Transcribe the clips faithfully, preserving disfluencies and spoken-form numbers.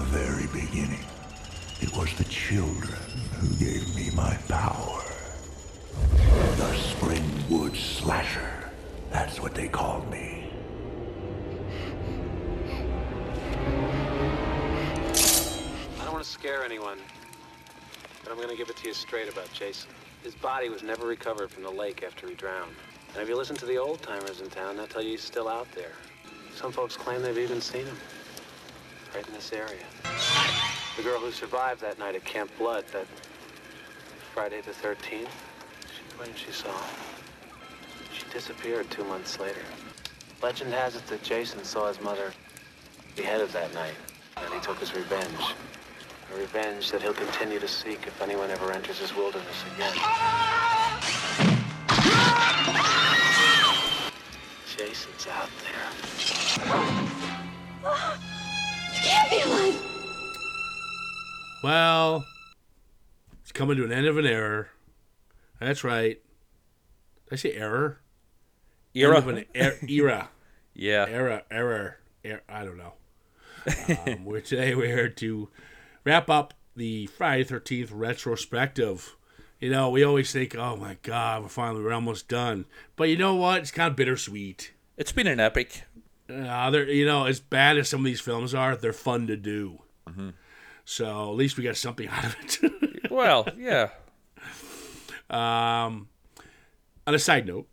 the very beginning, it was the children who gave me my power. The Springwood Slasher. That's what they called me. I don't want to scare anyone, but I'm going to give it to you straight about Jason. His body was never recovered from the lake after he drowned. And if you listen to the old-timers in town, they'll tell you he's still out there. Some folks claim they've even seen him. Right in this area. The girl who survived that night at Camp Blood, that Friday the thirteenth, she claimed she saw him. She disappeared two months later. Legend has it that Jason saw his mother beheaded that night, and he took his revenge. A revenge that he'll continue to seek if anyone ever enters his wilderness again. Jason's out there. You can't be alive! Well, it's coming to an end of an error. That's right. Did I say error? Era. End of an er- era. Yeah. Era, error. Er- I don't know. Um, we're today we're here to wrap up the Friday thirteenth retrospective. You know, we always think, oh my God, we're finally, we're almost done. But you know what? It's kind of bittersweet. It's been an epic. Uh, they're, you know, as bad as some of these films are, they're fun to do. Mm-hmm. So at least we got something out of it. Well, yeah. Um, on a side note,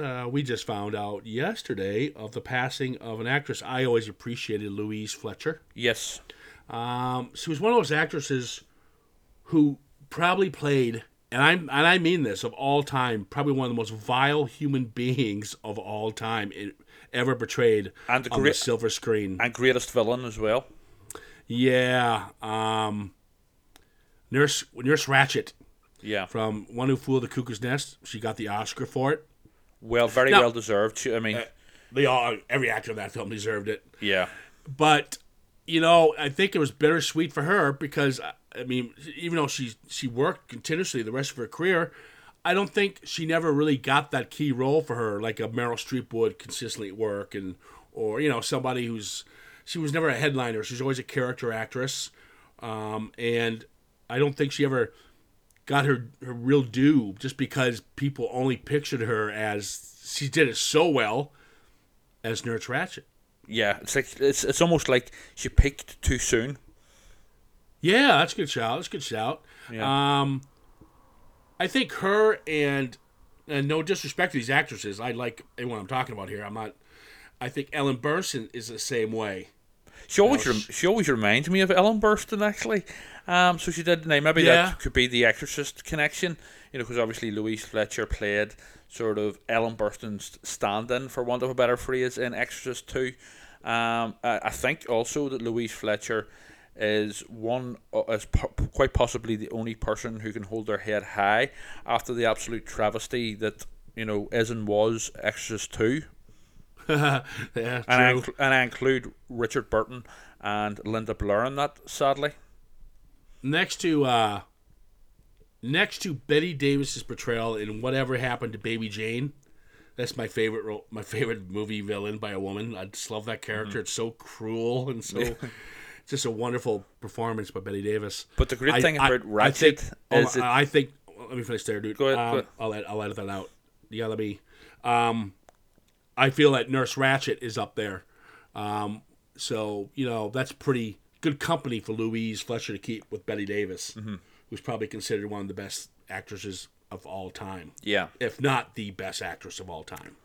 uh, we just found out yesterday of the passing of an actress I always appreciated, Louise Fletcher. Yes. Um, she was one of those actresses who probably played, and I and I mean this, of all time, probably one of the most vile human beings of all time it, ever portrayed and the on great, the silver screen. And greatest villain as well. Yeah. Um, Nurse Nurse Ratched. Yeah. From One Who Fooled the Cuckoo's Nest. She got the Oscar for it. Well, very now, well deserved. I mean, uh, they all every actor in that film deserved it. Yeah. But, you know, I think it was bittersweet for her because, I mean, even though she she worked continuously the rest of her career, I don't think she never really got that key role for her, like a Meryl Streep would consistently work, and or, you know, somebody who's, she was never a headliner. She was always a character actress, um, and I don't think she ever got her, her real due just because people only pictured her as, she did it so well, as Nurse Ratched. Yeah, it's like it's it's almost like she picked too soon. Yeah, that's a good shout. That's a good shout. Yeah. Um, I think her and, and no disrespect to these actresses, I like anyone I'm talking about here. I'm not. I think Ellen Burstyn is the same way. She always you know, she, she always reminds me of Ellen Burstyn actually. Um, so she did. Now maybe yeah. that could be the Exorcist connection. You know, because obviously Louise Fletcher played sort of Ellen Burstyn's stand-in, for want of a better phrase, in Exorcist two. Um, I, I think also that Louise Fletcher is one uh, is po- quite possibly the only person who can hold their head high after the absolute travesty that, you know, is and was Exorcist two. yeah, and, I inc- and I include Richard Burton and Linda Blair in that, sadly. Next to uh, next to Bette Davis's portrayal in Whatever Happened to Baby Jane, that's my favorite role, my favorite movie villain by a woman. I just love that character. Mm-hmm. It's so cruel and so just a wonderful performance by Bette Davis. But the great I, thing I, about Ratched is, oh, is it... I think. Let me finish there, dude. Go ahead. Um, go ahead. I'll let I'll edit that out. Yeah, let me. Um, I feel that Nurse Ratched is up there. Um, so, you know, that's pretty good company for Louise Fletcher to keep with Bette Davis, mm-hmm. who's probably considered one of the best actresses of all time. Yeah. If not the best actress of all time.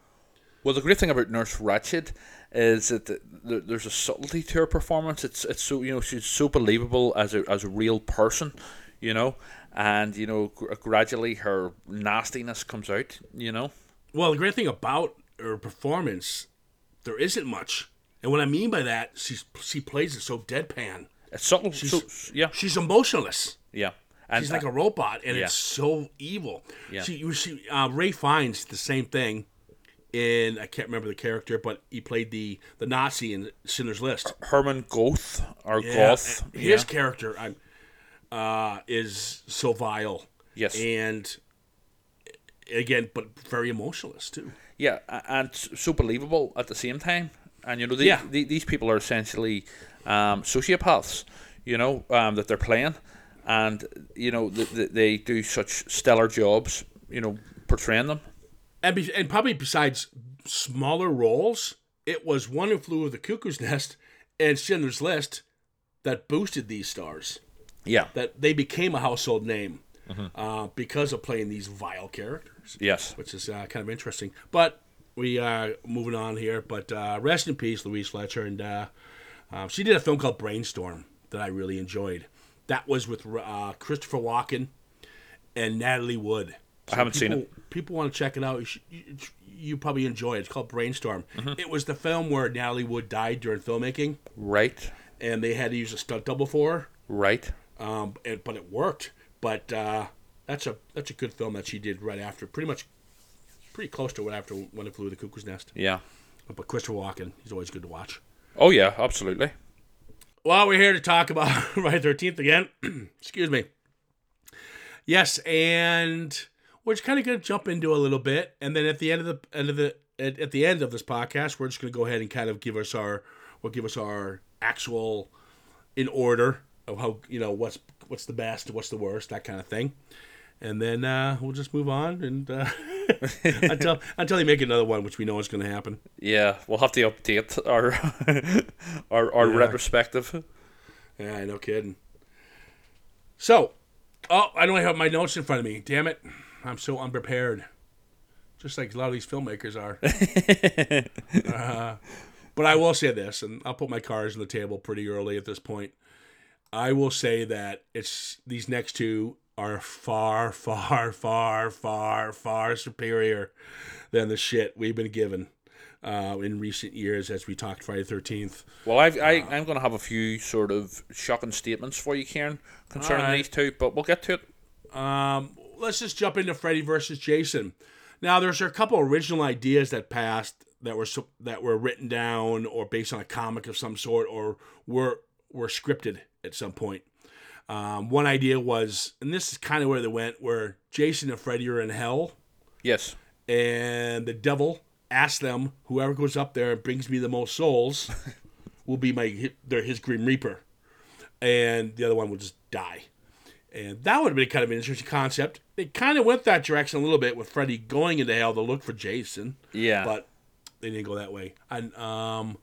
Well, the great thing about Nurse Ratched is that the, the, there's a subtlety to her performance. It's it's so, you know, she's so believable as a as a real person, you know, and, you know, gr- gradually her nastiness comes out, you know. Well, the great thing about her performance, there isn't much, and what I mean by that, she's she plays it so deadpan. It's subtle. She's, so, yeah, she's emotionless. Yeah, and she's uh, like a robot, and yeah. it's so evil. Yeah, she, you see, uh, Ray Fiennes the same thing. In I can't remember the character, but he played the, the Nazi in Schindler's List. Herman Goeth or yeah, Goth. His yeah. character I'm, uh, is so vile. Yes, and again, but very emotionless too. Yeah, and so believable at the same time. And, you know, the, yeah. the, these people are essentially um, sociopaths, you know, um, that they're playing. And, you know, th- th- they do such stellar jobs, you know, portraying them. And, be- and probably besides smaller roles, it was One Who Flew Over the Cuckoo's Nest and Schindler's List that boosted these stars. Yeah. That they became a household name mm-hmm. uh, because of playing these vile characters. Yes. Which is uh, kind of interesting. But we are moving on here. But uh, rest in peace, Louise Fletcher. And uh, uh, she did a film called Brainstorm that I really enjoyed. That was with uh, Christopher Walken and Natalie Wood. So I haven't people, seen it. People want to check it out. You, should, you, you probably enjoy it. It's called Brainstorm. Mm-hmm. It was the film where Natalie Wood died during filmmaking. Right. And they had to use a stunt double for her. Right. Um, and, but it worked. But uh, that's a that's a good film that she did right after. Pretty much, pretty close to what after When It Flew the Cuckoo's Nest. Yeah. But Christopher Walken, he's always good to watch. Oh yeah, absolutely. Well, we're here to talk about Friday the thirteenth again. Excuse me. Yes, and we're just kind of going to jump into a little bit, and then at the end of the end of the at, at the end of this podcast, we're just going to go ahead and kind of give us our we'll give us our actual in order of how you know what's what's the best, what's the worst, that kind of thing, and then uh, we'll just move on and uh, until until they make another one, which we know is going to happen. Yeah, we'll have to update our our our yeah. retrospective. Yeah, no kidding. So, oh, I don't have my notes in front of me. Damn it. I'm so unprepared, just like a lot of these filmmakers are. uh, but I will say this, and I'll put my cards on the table pretty early at this point. I will say that it's these next two are far, far, far, far, far superior than the shit we've been given uh, in recent years as we talked Friday the thirteenth. Well, I've, I, uh, I'm going to have a few sort of shocking statements for you, Karen, concerning right. these two, but we'll get to it. Um... Let's just jump into Freddy versus Jason. Now, there's a couple original ideas that passed that were that were written down or based on a comic of some sort or were were scripted at some point. Um, one idea was, and this is kind of where they went, where Jason and Freddy are in hell. Yes. And the devil asked them, whoever goes up there and brings me the most souls will be my they're his Grim Reaper. And the other one will just die. And that would have been kind of an interesting concept. They kind of went that direction a little bit with Freddy going into hell to look for Jason. Yeah. But they didn't go that way. And um,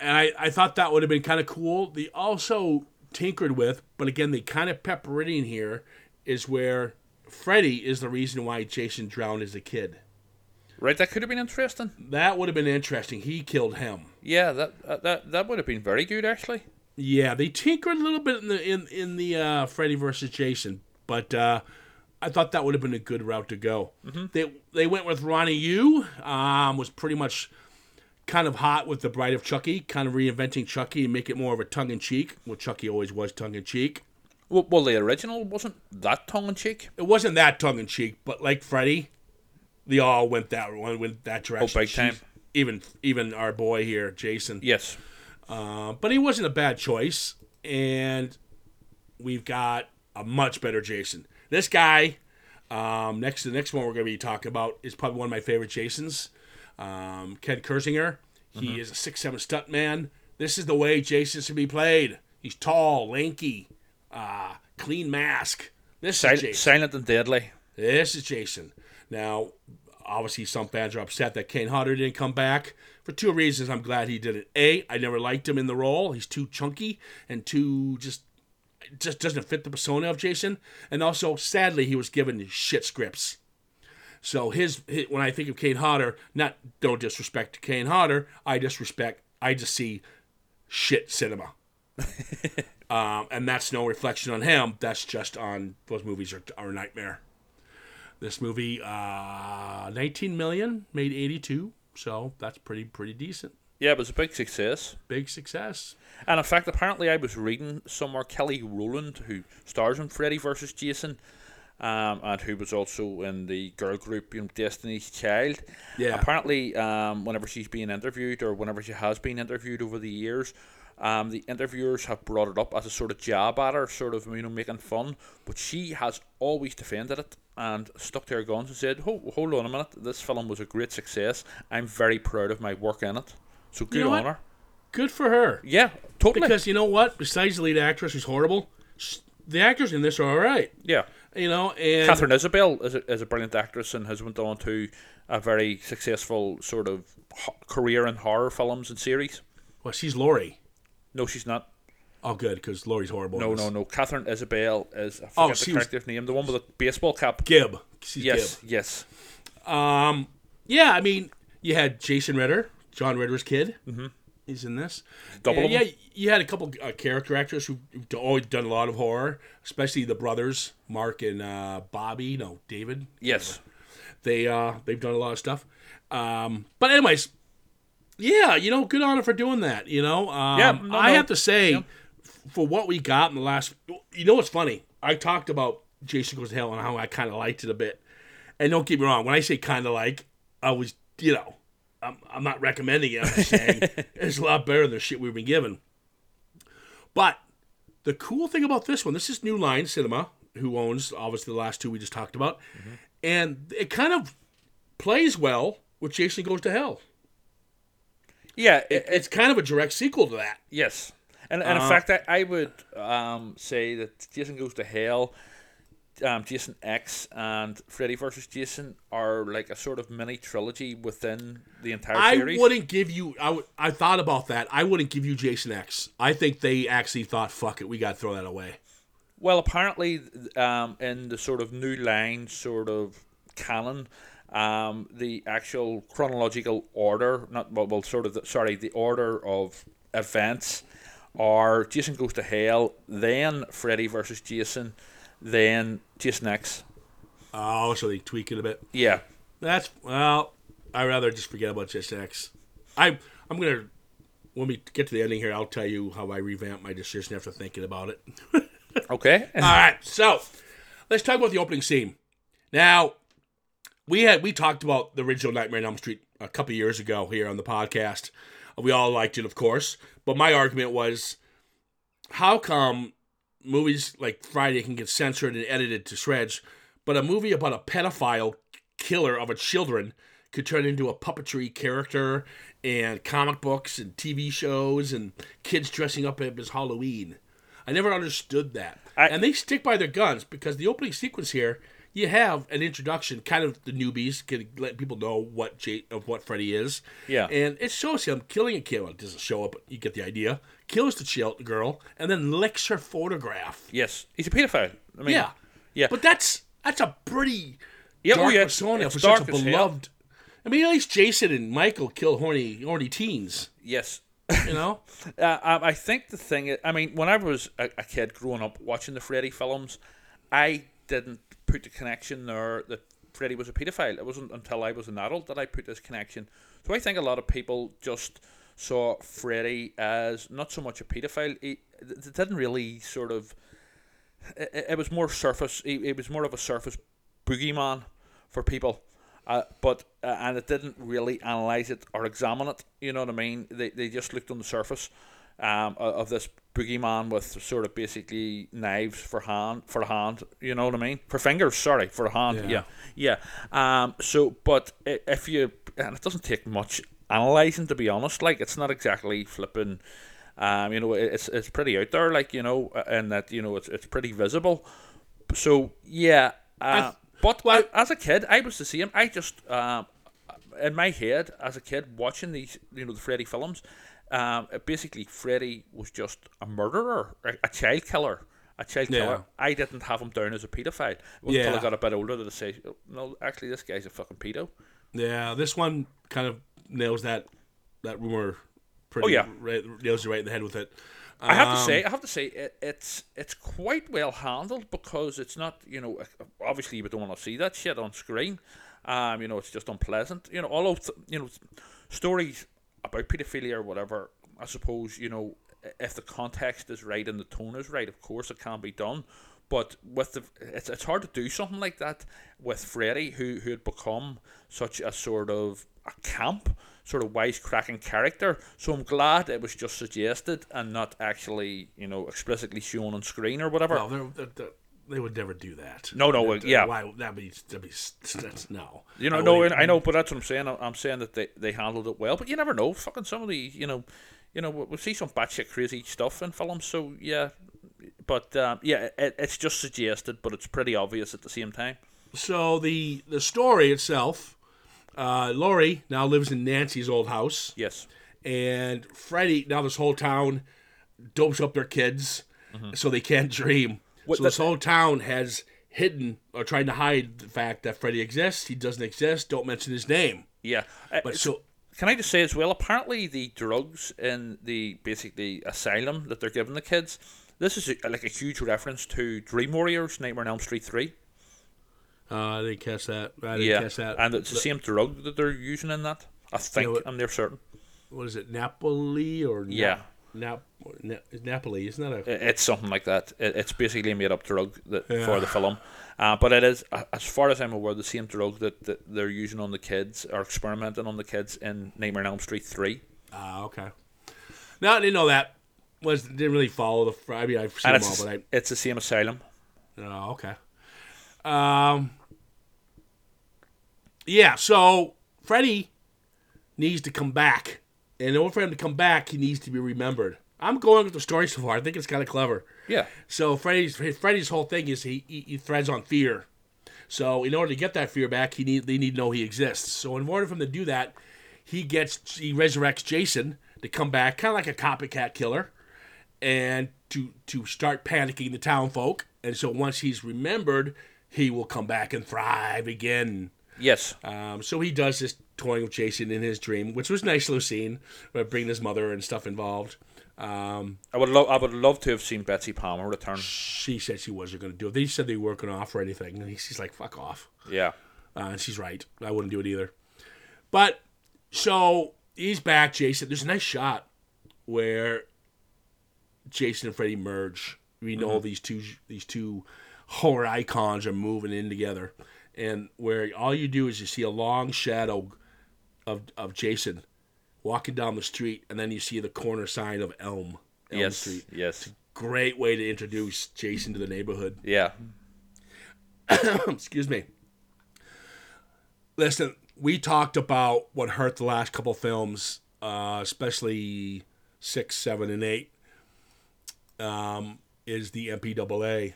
and I, I thought that would have been kind of cool. They also tinkered with, but again, they kind of pepper it in here, is where Freddy is the reason why Jason drowned as a kid. Right, that could have been interesting. That would have been interesting. He killed him. Yeah, that that that would have been very good, actually. Yeah, they tinkered a little bit in the in in the uh, Freddy versus Jason, but uh, I thought that would have been a good route to go. Mm-hmm. They they went with Ronnie Yu, um, was pretty much kind of hot with the Bride of Chucky, kind of reinventing Chucky and make it more of a tongue in cheek. Well, Chucky always was tongue in cheek. Well, well, the original wasn't that tongue in cheek. It wasn't that tongue in cheek, but like Freddy, they all went that one went that direction. Oh, big time! Even even our boy here, Jason. Yes. Uh, but he wasn't a bad choice, and we've got a much better Jason. This guy, um, next to the next one we're going to be talking about, is probably one of my favorite Jasons, um, Ken Kersinger. He mm-hmm. is a six foot seven stuntman. This is the way Jason should be played. He's tall, lanky, uh, clean mask. This Sil- is Jason. Silent and deadly. This is Jason. Now, obviously, some fans are upset that Kane Hodder didn't come back. For two reasons, I'm glad he didn't. A, I never liked him in the role. He's too chunky and too just just doesn't fit the persona of Jason. And also, sadly, he was given shit scripts. So his, his when I think of Kane Hodder, not don't disrespect Kane Hodder. I disrespect. I just see shit cinema, um, and that's no reflection on him. That's just on those movies are are a nightmare. This movie, uh, nineteen million dollars, made eighty-two, so that's pretty pretty decent. Yeah, it was a big success. Big success. And in fact, apparently I was reading somewhere Kelly Rowland, who stars in Freddy versus Jason, um, and who was also in the girl group you know, Destiny's Child. Yeah. Apparently, um, whenever she's being interviewed or whenever she has been interviewed over the years, um, the interviewers have brought it up as a sort of jab at her, sort of you know making fun, but she has always defended it. And stuck to her guns and said, oh, hold on a minute, this film was a great success. I'm very proud of my work in it. So good you know on what? her. Good for her. Yeah, totally. Because you know what? Besides the lead actress, who's horrible, the actors in this are all right. Yeah. You know, and Katherine Isabelle is a, is a brilliant actress and has went on to a very successful sort of ho- career in horror films and series. Well, she's Laurie. No, she's not. Oh, good, because Laurie's horrible. No, no, no. Katherine Isabelle is, I forget oh, the character was... name, the one with the baseball cap. Gibb. She's yes, Gibb. Yes. Um, yeah, I mean, you had Jason Ritter, John Ritter's kid. Mm-hmm. He's in this. Double and, yeah, you had a couple uh, character actors who've always done a lot of horror, especially the brothers, Mark and uh, Bobby, no, David. Yes. They, uh, they've done a lot of stuff. Um, but anyways, yeah, you know, good on her for doing that, you know. Um, yeah, no, I no. have to say, yeah. for what we got in the last... You know what's funny? I talked about Jason Goes to Hell and how I kind of liked it a bit. And don't get me wrong, when I say kind of like, I was, you know... I'm, I'm not recommending it. I'm just saying it's a lot better than the shit we've been given. But the cool thing about this one, this is New Line Cinema, who owns, obviously, the last two we just talked about. Mm-hmm. And it kind of plays well with Jason Goes to Hell. Yeah. It, it, it's kind of a direct sequel to that. Yes. And, and uh, in fact, I, I would um, say that Jason Goes to Hell... Um, Jason X and Freddy versus Jason are like a sort of mini trilogy within the entire I series. I wouldn't give you... I, w- I thought about that. I wouldn't give you Jason X. I think they actually thought, fuck it, we got to throw that away. Well, apparently, um, in the sort of New Line sort of canon, um, the actual chronological order, not well, well sort of, the, sorry, the order of events are Jason Goes to Hell, then Freddy versus Jason, then Jason X. Oh, so they tweak it a bit. Yeah, that's well. I'd rather just forget about Jason X. I I'm gonna when we get to the ending here, I'll tell you how I revamped my decision after thinking about it. Okay. All right. So let's talk about the opening scene. Now we had we talked about the original Nightmare on Elm Street a couple of years ago here on the podcast. We all liked it, of course, but my argument was, how come movies like Friday can get censored and edited to shreds, but a movie about a pedophile killer of a children could turn into a puppetry character and comic books and T V shows and kids dressing up as Halloween? I never understood that. I, and they stick by their guns, because the opening sequence here, you have an introduction, kind of the newbies, can let people know what Jay, of what Freddy is. Yeah. And it shows him killing a kid. Well, it doesn't show up, but you get the idea. Kills the child girl and then licks her photograph. Yes, he's a pedophile. I mean, yeah, yeah. But that's that's a pretty yeah, dark yeah, persona for such a beloved. I mean, at least Jason and Michael kill horny, horny teens. Yes, you know. uh, I think the thing. I mean, when I was a, a kid growing up watching the Freddy films, I didn't put the connection there that Freddy was a pedophile. It wasn't until I was an adult that I put this connection. So I think a lot of people just saw Freddy as not so much a pedophile. He, it didn't really sort of... It, it was more surface... It, it was more of a surface boogeyman for people. Uh, but uh, and it didn't really analyse it or examine it. You know what I mean? They they just looked on the surface um, of this boogeyman with sort of basically knives for hand, for hand. You know what I mean? For fingers, sorry. For hand, yeah. Yeah. yeah. Um. So, but if you... And it doesn't take much... analyzing, to be honest. Like, it's not exactly flipping, um you know, it's it's pretty out there, like, you know, and that, you know, it's it's pretty visible. So yeah, uh, but well, as a kid I was the same. I just um in my head as a kid watching these, you know, the Freddy films, um basically Freddy was just a murderer, a child killer a child killer yeah. I didn't have him down as a pedophile. It wasn't yeah. until I got a bit older that I say, no, actually this guy's a fucking pedo. Yeah, this one kind of nails that that rumor pretty. Oh, yeah. Right, nails you right in the head with it. Um, I have to say, I have to say, it, it's it's quite well handled, because it's not, you know, obviously we don't want to see that shit on screen. Um, you know, it's just unpleasant. You know, all of you know stories about pedophilia or whatever. I suppose, you know, if the context is right and the tone is right, of course it can be done. But with the, it's it's hard to do something like that with Freddy, who who had become such a sort of a camp, sort of wisecracking character. So I'm glad it was just suggested and not actually, you know, explicitly shown on screen or whatever. No, they're, they're, they're, they would never do that. No, no, they're, yeah, why that be that be that's no. You know, I no, I know, but that's what I'm saying. I'm saying that they, they handled it well, but you never know. Fucking some of the, you know. you know, we see some batshit crazy stuff in films, so yeah. But um, yeah, it, it's just suggested, but it's pretty obvious at the same time. So the the story itself, uh, Laurie now lives in Nancy's old house. Yes. And Freddy, now this whole town dopes up their kids mm-hmm. so they can't dream. What, so this whole town has hidden or trying to hide the fact that Freddy exists. He doesn't exist. Don't mention his name. Yeah. But uh, so... Can I just say as well, apparently the drugs in the, basically, asylum that they're giving the kids, this is a, like a huge reference to Dream Warriors, Nightmare on Elm Street three. Uh, I didn't catch that. I didn't yeah. catch that. And it's the same drug that they're using in that. I think, you know, I'm near certain. What is it, Napoli or Na- yeah, Nap Na- Napoli? Isn't that a? It's something like that. It's basically a made-up drug that yeah. for the film, uh, but it is, as far as I'm aware, the same drug that, that they're using on the kids or experimenting on the kids in Nightmare on Elm Street three. Ah, uh, okay. No, I didn't know that. Was didn't really follow the. I mean, I've seen them all, but I. It's the same asylum. Oh, okay. Um. Yeah, so Freddy needs to come back. And in order for him to come back, he needs to be remembered. I'm going with the story so far. I think it's kind of clever. Yeah. So Freddy's Freddy's whole thing is he, he he threads on fear. So in order to get that fear back, he need they need to know he exists. So in order for him to do that, he gets he resurrects Jason to come back, kind of like a copycat killer, and to to start panicking the town folk. And so once he's remembered, he will come back and thrive again. Yes. Um, so he does this toying with Jason in his dream, which was a nice little scene, bringing his mother and stuff involved. Um, I would love, I would love to have seen Betsy Palmer return. She said she wasn't going to do it. They said they weren't going to offer anything, and she's like, "Fuck off." Yeah, uh, and she's right. I wouldn't do it either. But so he's back, Jason. There's a nice shot where Jason and Freddy merge. We know mm-hmm. these two these two horror icons are moving in together. And where all you do is you see a long shadow of of Jason walking down the street, and then you see the corner sign of Elm, Elm yes, Street. Yes, it's a great way to introduce Jason to the neighborhood. Yeah. Excuse me. Listen, we talked about what hurt the last couple films, uh, especially six, seven, and eight, um, is the M P A A.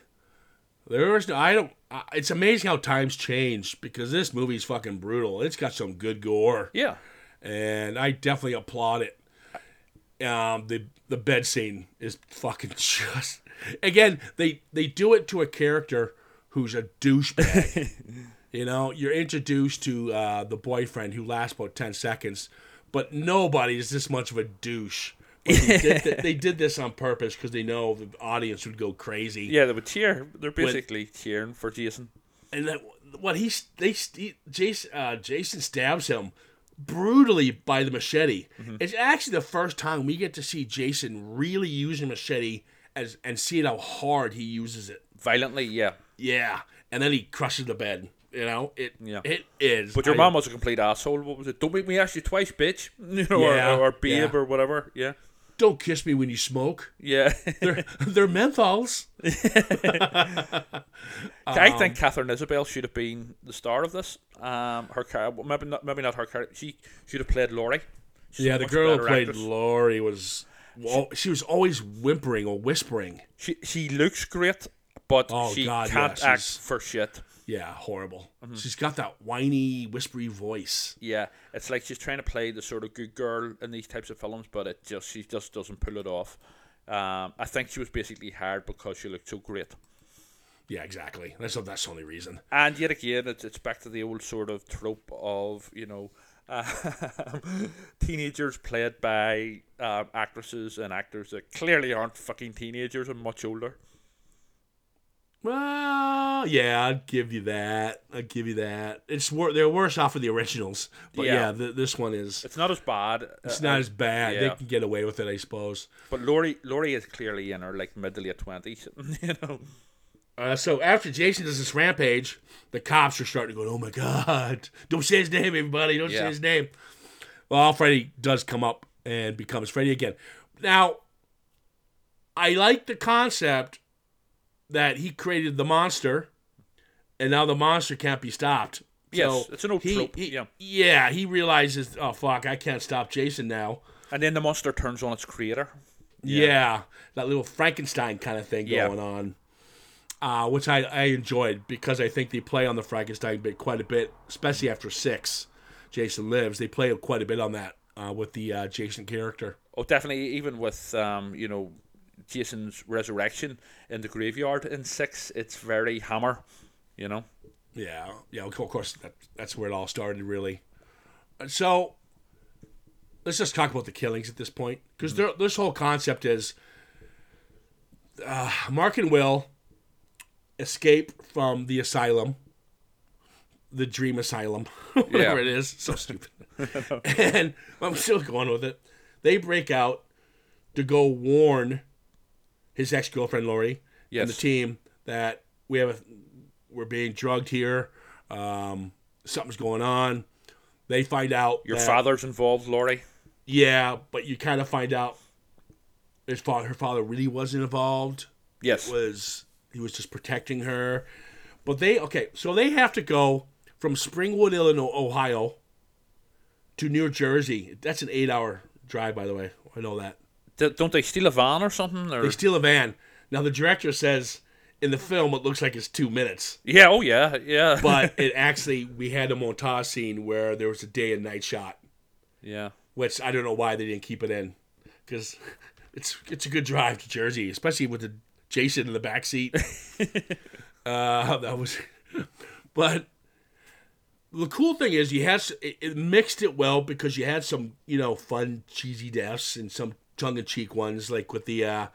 There is no, I don't. Uh, it's amazing how times change, because this movie's fucking brutal. It's got some good gore. Yeah, and I definitely applaud it. Um, the the bed scene is fucking just again. They they do it to a character who's a douchebag. You know, you're introduced to uh, the boyfriend who lasts about ten seconds, but nobody is this much of a douche. They, did th- they did this on purpose because they know the audience would go crazy. Yeah, they would cheer. They're basically when, cheering for Jason. And that, what he, they, he Jason, uh, Jason stabs him brutally by the machete. Mm-hmm. It's actually the first time we get to see Jason really using machete as and seeing how hard he uses it violently. Yeah, yeah, and then he crushes the bed. You know, it yeah. it is. But your I, mom was a complete asshole. What was it? Don't make me ask you twice, bitch. You know, yeah, or, or babe, yeah. or whatever. Yeah. Don't kiss me when you smoke. Yeah. They're, they're menthols. um, I think Katherine Isabelle should have been the star of this. Um, her maybe not, maybe not her character. She should have played Laurie. She's yeah, the girl who played actress. Laurie was, well, she, she was always whimpering or whispering. She she looks great, but oh, she God, can't yeah, act for shit. Yeah, horrible. Mm-hmm. She's got that whiny, whispery voice. Yeah, it's like she's trying to play the sort of good girl in these types of films, but it just she just doesn't pull it off. Um, I think she was basically hired because she looked so great. Yeah, exactly. That's that's the only reason. And yet again, it's it's back to the old sort of trope of, you know, uh, teenagers played by uh, actresses and actors that clearly aren't fucking teenagers and much older. Well, yeah, I'd give you that. I'd give you that. It's wor- They're worse off of the originals. But yeah, yeah th- this one is... It's not as bad. It's uh, not as bad. Yeah. They can get away with it, I suppose. But Laurie Laurie is clearly in her like mid to late twenties, you know. Uh, so after Jason does this rampage, the cops are starting to go, oh my God, don't say his name, everybody. Don't yeah. say his name. Well, Freddy does come up and becomes Freddy again. Now, I like the concept that he created the monster, and now the monster can't be stopped. Yes, so it's an old he, trope. He, yeah. yeah, he realizes, oh, fuck, I can't stop Jason now. And then the monster turns on its creator. Yeah, yeah, that little Frankenstein kind of thing yeah. going on. Uh, which I, I enjoyed because I think they play on the Frankenstein bit quite a bit, especially after six, Jason Lives. They play quite a bit on that uh, with the uh, Jason character. Oh, definitely. Even with, um, you know, Jason's resurrection in the graveyard in six, it's very Hammer, you know? Yeah. Yeah, of course, that, that's where it all started, really. And so let's just talk about the killings at this point because mm-hmm. this whole concept is uh, Mark and Will escape from the asylum, the dream asylum, whatever yeah. it is. So stupid. And I'm still going with it. They break out to go warn his ex-girlfriend Lori yes. and the team that we have a, we're being drugged here. Um, something's going on. They find out your that, father's involved, Lori. Yeah, but you kind of find out his father, her father, really wasn't involved. Yes, it was. He was just protecting her. But they, okay, so they have to go from Springwood, Illinois, Ohio, to New Jersey. That's an eight-hour drive, by the way. I know that. Don't they steal a van or something? Or? They steal a van. Now, the director says in the film it looks like it's two minutes. Yeah, oh yeah, yeah. But it actually, we had a montage scene where there was a day and night shot. Yeah. Which I don't know why they didn't keep it in. Because it's, it's a good drive to Jersey, especially with the Jason in the backseat. uh, that was, but the cool thing is you had it, it mixed it well because you had some you know fun cheesy deaths and some tongue in cheek ones like with the uh,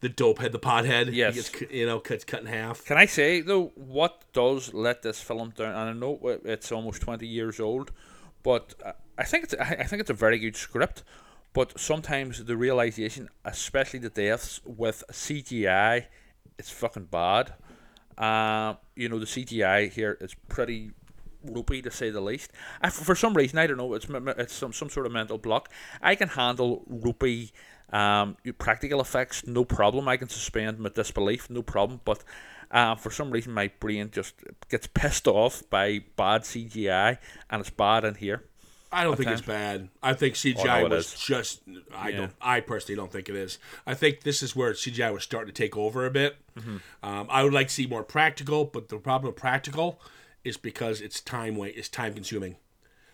the dope head, the pothead. Yes, he gets, you know, cuts cut in half. Can I say though, what does let this film down? And I know it's almost twenty years old, but I think it's I think it's a very good script. But sometimes the realization, especially the deaths with C G I, it's fucking bad. Uh, you know, the C G I here is pretty ropey, to say the least. I, for some reason, I don't know, it's it's some, some sort of mental block. I can handle ropey um, practical effects, no problem. I can suspend my disbelief, no problem. But uh, for some reason, my brain just gets pissed off by bad C G I, and it's bad in here. I don't think it's bad. I think C G I oh, no, was is. just. I yeah. don't. I personally don't think it is. I think this is where C G I was starting to take over a bit. Mm-hmm. Um, I would like to see more practical, but the problem with practical is because it's time wait. It's time consuming.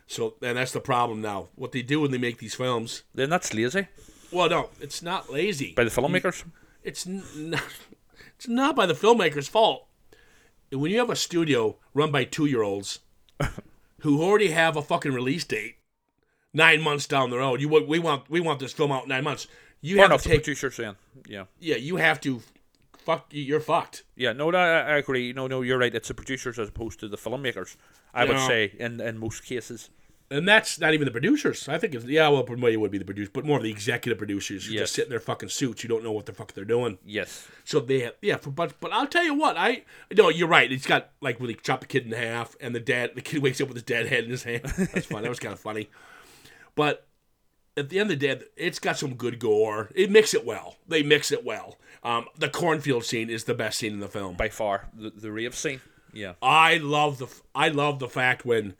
So and that's the problem now. What they do when they make these films, then that's lazy. Well, no, it's not lazy by the filmmakers. It's not. It's not by the filmmakers' fault. When you have a studio run by two-year-olds. Who already have a fucking release date nine months down the road. You we want we want this film out in nine months. You Fair have enough, to take producers in. Yeah, yeah. You have to fuck. You're fucked. Yeah. No, no, I agree. No, no, you're right. It's the producers as opposed to the filmmakers. I you would know, say in, in most cases. And that's not even the producers. I think it's yeah. Well, it would be the producers, but more of the executive producers who yes. just sit in their fucking suits. You don't know what the fuck they're doing. Yes. So they have, yeah. For, but but I'll tell you what. I no, you're right. It's got like really chop a kid in half, and the dad the kid wakes up with his dead head in his hand. That's fun. That was kind of funny. But at the end of the day, it's got some good gore. It mix it well. They mix it well. Um, the cornfield scene is the best scene in the film by far. The the rave scene. Yeah. I love the I love the fact when.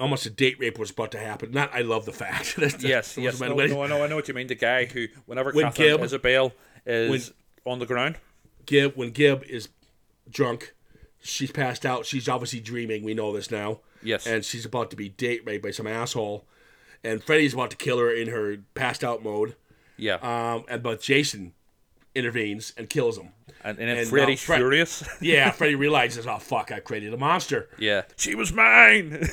Almost a date rape was about to happen. Not, I love the fact. That's, that's, yes, that yes. No, no, I know, I know what you mean. The guy who, whenever when Katherine Gib, Isabelle is when, on the ground. Gib, when Gib is drunk, she's passed out. She's obviously dreaming. We know this now. Yes. And she's about to be date raped by some asshole. And Freddy's about to kill her in her passed out mode. Yeah. Um, and But Jason intervenes and kills him. And, and, and Freddy's Fred, furious. Yeah, Freddy realizes, oh, fuck, I created a monster. Yeah. She was mine.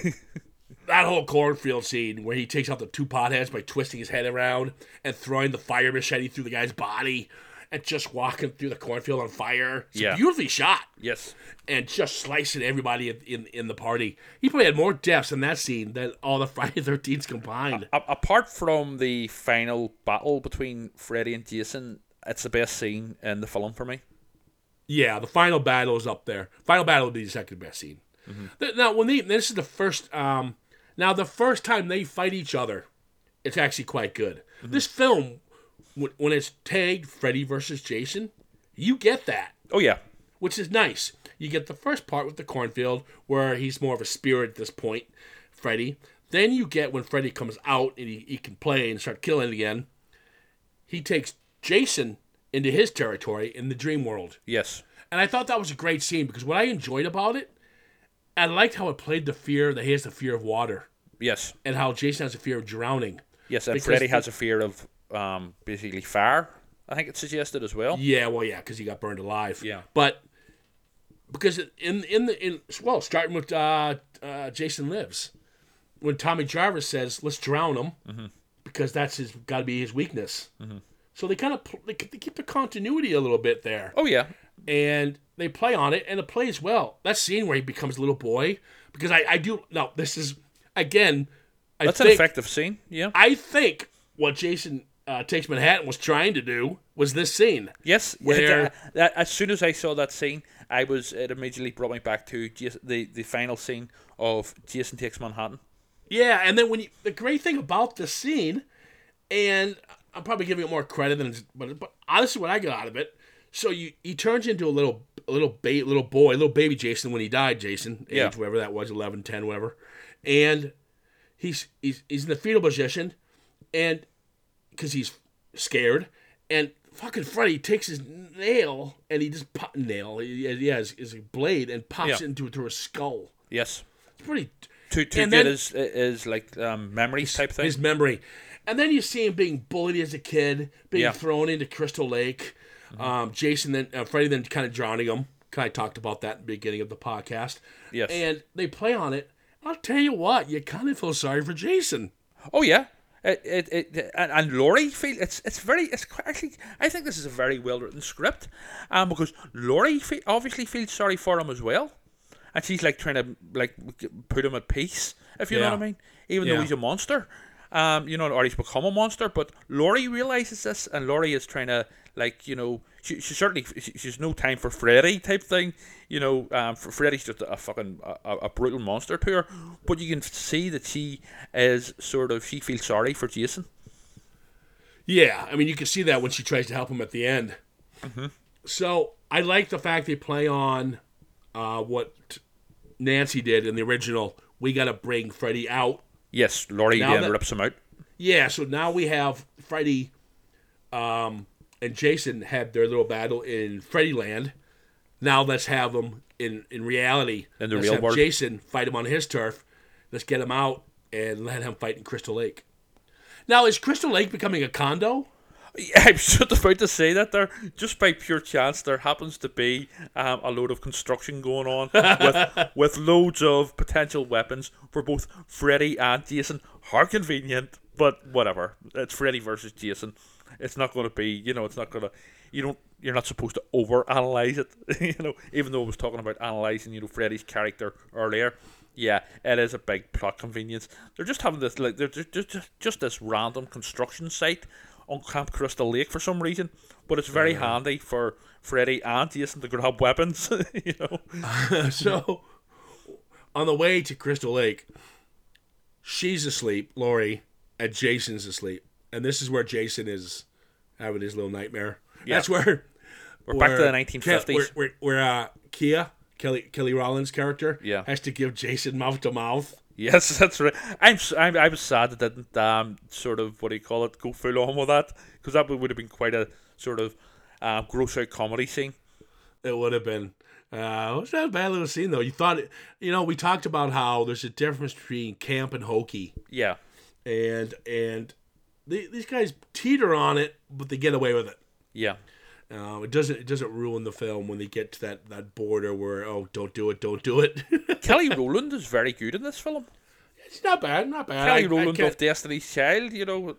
That whole cornfield scene where he takes out the two potheads by twisting his head around and throwing the fire machete through the guy's body and just walking through the cornfield on fire. It's yeah. beautifully shot. Yes. And just slicing everybody in, in, in the party. He probably had more deaths in that scene than all the Friday the thirteenth combined. A- apart from the final battle between Freddy and Jason, it's the best scene in the film for me. Yeah, the final battle is up there. Final battle would be the second best scene. Mm-hmm. Now, when they, this is the first... Um, Now, the first time they fight each other, it's actually quite good. Mm-hmm. This film, when it's tagged Freddy versus Jason, you get that. Oh, yeah. Which is nice. You get the first part with the cornfield, where he's more of a spirit at this point, Freddy. Then you get when Freddy comes out and he, he can play and start killing again. He takes Jason into his territory in the dream world. Yes. And I thought that was a great scene because what I enjoyed about it, I liked how it played the fear that he has the fear of water. Yes. And how Jason has a fear of drowning. Yes, and Freddy has a fear of um, basically fire. I think it suggested as well. Yeah, well, yeah, because he got burned alive. Yeah. But because in in the in well, starting with uh, uh, Jason Lives, when Tommy Jarvis says, "Let's drown him," mm-hmm. because that's his got to be his weakness. Mm-hmm. So they kind of they, they keep the continuity a little bit there. Oh yeah. And they play on it, and it plays well. That scene where he becomes a little boy, because I, I do now. This is again. I That's think, an effective scene. Yeah. I think what Jason uh, Takes Manhattan was trying to do was this scene. Yes. Where that, that, as soon as I saw that scene, I was it immediately brought me back to Jason, the the final scene of Jason Takes Manhattan. Yeah, and then when you, the great thing about this scene, and I'm probably giving it more credit than, but, but honestly, what I got out of it. So you, he turns into a little a little ba- little boy, little baby Jason when he died, Jason, age yeah. whatever that was, eleven, ten, whatever. And he's he's he's in the fetal position and cuz he's scared and fucking Freddy takes his nail and he just pop nail yeah his, his blade and pops yeah. it into through his skull. Yes. It's pretty to to get his is like um memories type thing. His memory. And then you see him being bullied as a kid, being yeah. thrown into Crystal Lake. Um, Jason then uh, Freddy then kind of drowning him. Kind of talked about that at the beginning of the podcast. Yes, and they play on it. I'll tell you what, you kind of feel sorry for Jason. Oh yeah, it it, it and, and Laurie feel it's it's very it's actually I think this is a very well written script, um, because Laurie fe- obviously feels sorry for him as well, and she's like trying to like put him at peace, if you yeah. know what I mean. Even yeah. though he's a monster, um, you know, or he's become a monster, but Laurie realizes this, and Laurie is trying to. Like, you know, she, she certainly, she, she's no time for Freddy type thing. You know, um, Freddy's just a fucking, a, a brutal monster to her. But you can see that she is sort of, she feels sorry for Jason. Yeah, I mean, you can see that when she tries to help him at the end. Mm-hmm. So, I like the fact they play on uh, what Nancy did in the original. We got to bring Freddy out. Yes, Laurie then that, rips him out. Yeah, so now we have Freddy, um... and Jason had their little battle in Freddyland. Now let's have them in, in reality. In the let's real have world. Jason fight him on his turf. Let's get him out and let him fight in Crystal Lake. Now, is Crystal Lake becoming a condo? Yeah, I'm just about to say that there. Just by pure chance, there happens to be um, a load of construction going on with with loads of potential weapons for both Freddy and Jason. How convenient, but whatever. It's Freddy versus Jason. It's not going to be, you know, it's not going to, you don't, you're not supposed to overanalyze it, you know, even though I was talking about analyzing, you know, Freddy's character earlier. Yeah, it is a big plot convenience. They're just having this, like, they're just, just this random construction site on Camp Crystal Lake for some reason, but it's very yeah. handy for Freddy and Jason to grab weapons, you know. So, on the way to Crystal Lake, she's asleep, Laurie, and Jason's asleep. And this is where Jason is having his little nightmare. Yeah. That's where we're where, back to the nineteen fifties. Where, where, where uh, Kia Kelly Kelly Rowland's character yeah. has to give Jason mouth to mouth. Yes, that's right. I'm, I'm I was sad that didn't um, sort of what do you call it go full on with that because that would have been quite a sort of uh, gross out comedy scene. It would have been. Uh, it was not a bad little scene though. You thought it, you know we talked about how there's a difference between camp and hokey. Yeah, and and. They, these guys teeter on it, but they get away with it. Yeah, uh, it doesn't. It doesn't ruin the film when they get to that, that border where oh, don't do it, don't do it. Kelly Rowland is very good in this film. It's not bad, not bad. Kelly I, Rowland I of Destiny's Child, you know.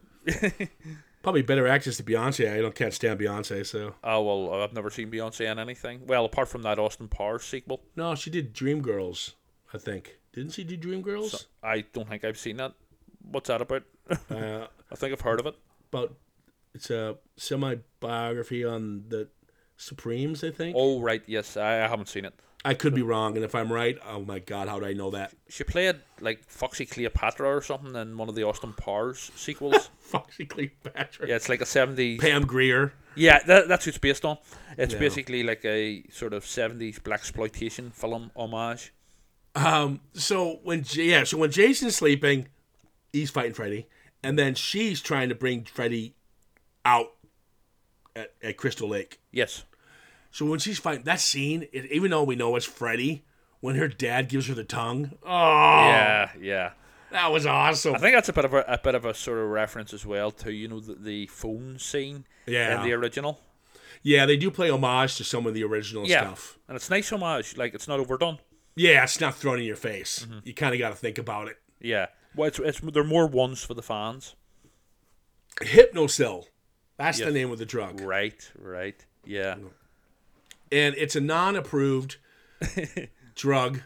Probably better actress to Beyonce. I don't can't stand Beyonce, so. Oh well, I've never seen Beyonce in anything. Well, apart from that Austin Powers sequel. No, she did Dreamgirls, I think. Didn't she do Dreamgirls? So, I don't think I've seen that. What's that about? Uh, I think I've heard of it. But it's a semi-biography on the Supremes, I think. Oh, right. Yes, I, I haven't seen it. I could be wrong, and if I'm right, oh my God, how do I know that? She played, like, Foxy Cleopatra or something in one of the Austin Powers sequels. Foxy Cleopatra. Yeah, it's like a seventies... Pam Grier. Yeah, that, that's what it's based on. It's yeah. basically like a sort of seventies blaxploitation film homage. Um. So when, yeah, so when Jason's sleeping... he's fighting Freddy, and then she's trying to bring Freddy out at, at Crystal Lake. Yes. So when she's fighting, that scene, it, even though we know it's Freddy, when her dad gives her the tongue, oh yeah, yeah, that was awesome. I think that's a bit of a, a bit of a sort of reference as well to, you know, the, the phone scene, yeah, in the original. Yeah, they do play homage to some of the original yeah. stuff, and it's nice homage. Like, it's not overdone. Yeah, it's not thrown in your face. Mm-hmm. You kind of got to think about it. Yeah, well, it's, it's they're more ones for the fans. Hypnosil, that's yes. the name of the drug. Right, right, yeah. And it's a non-approved drug,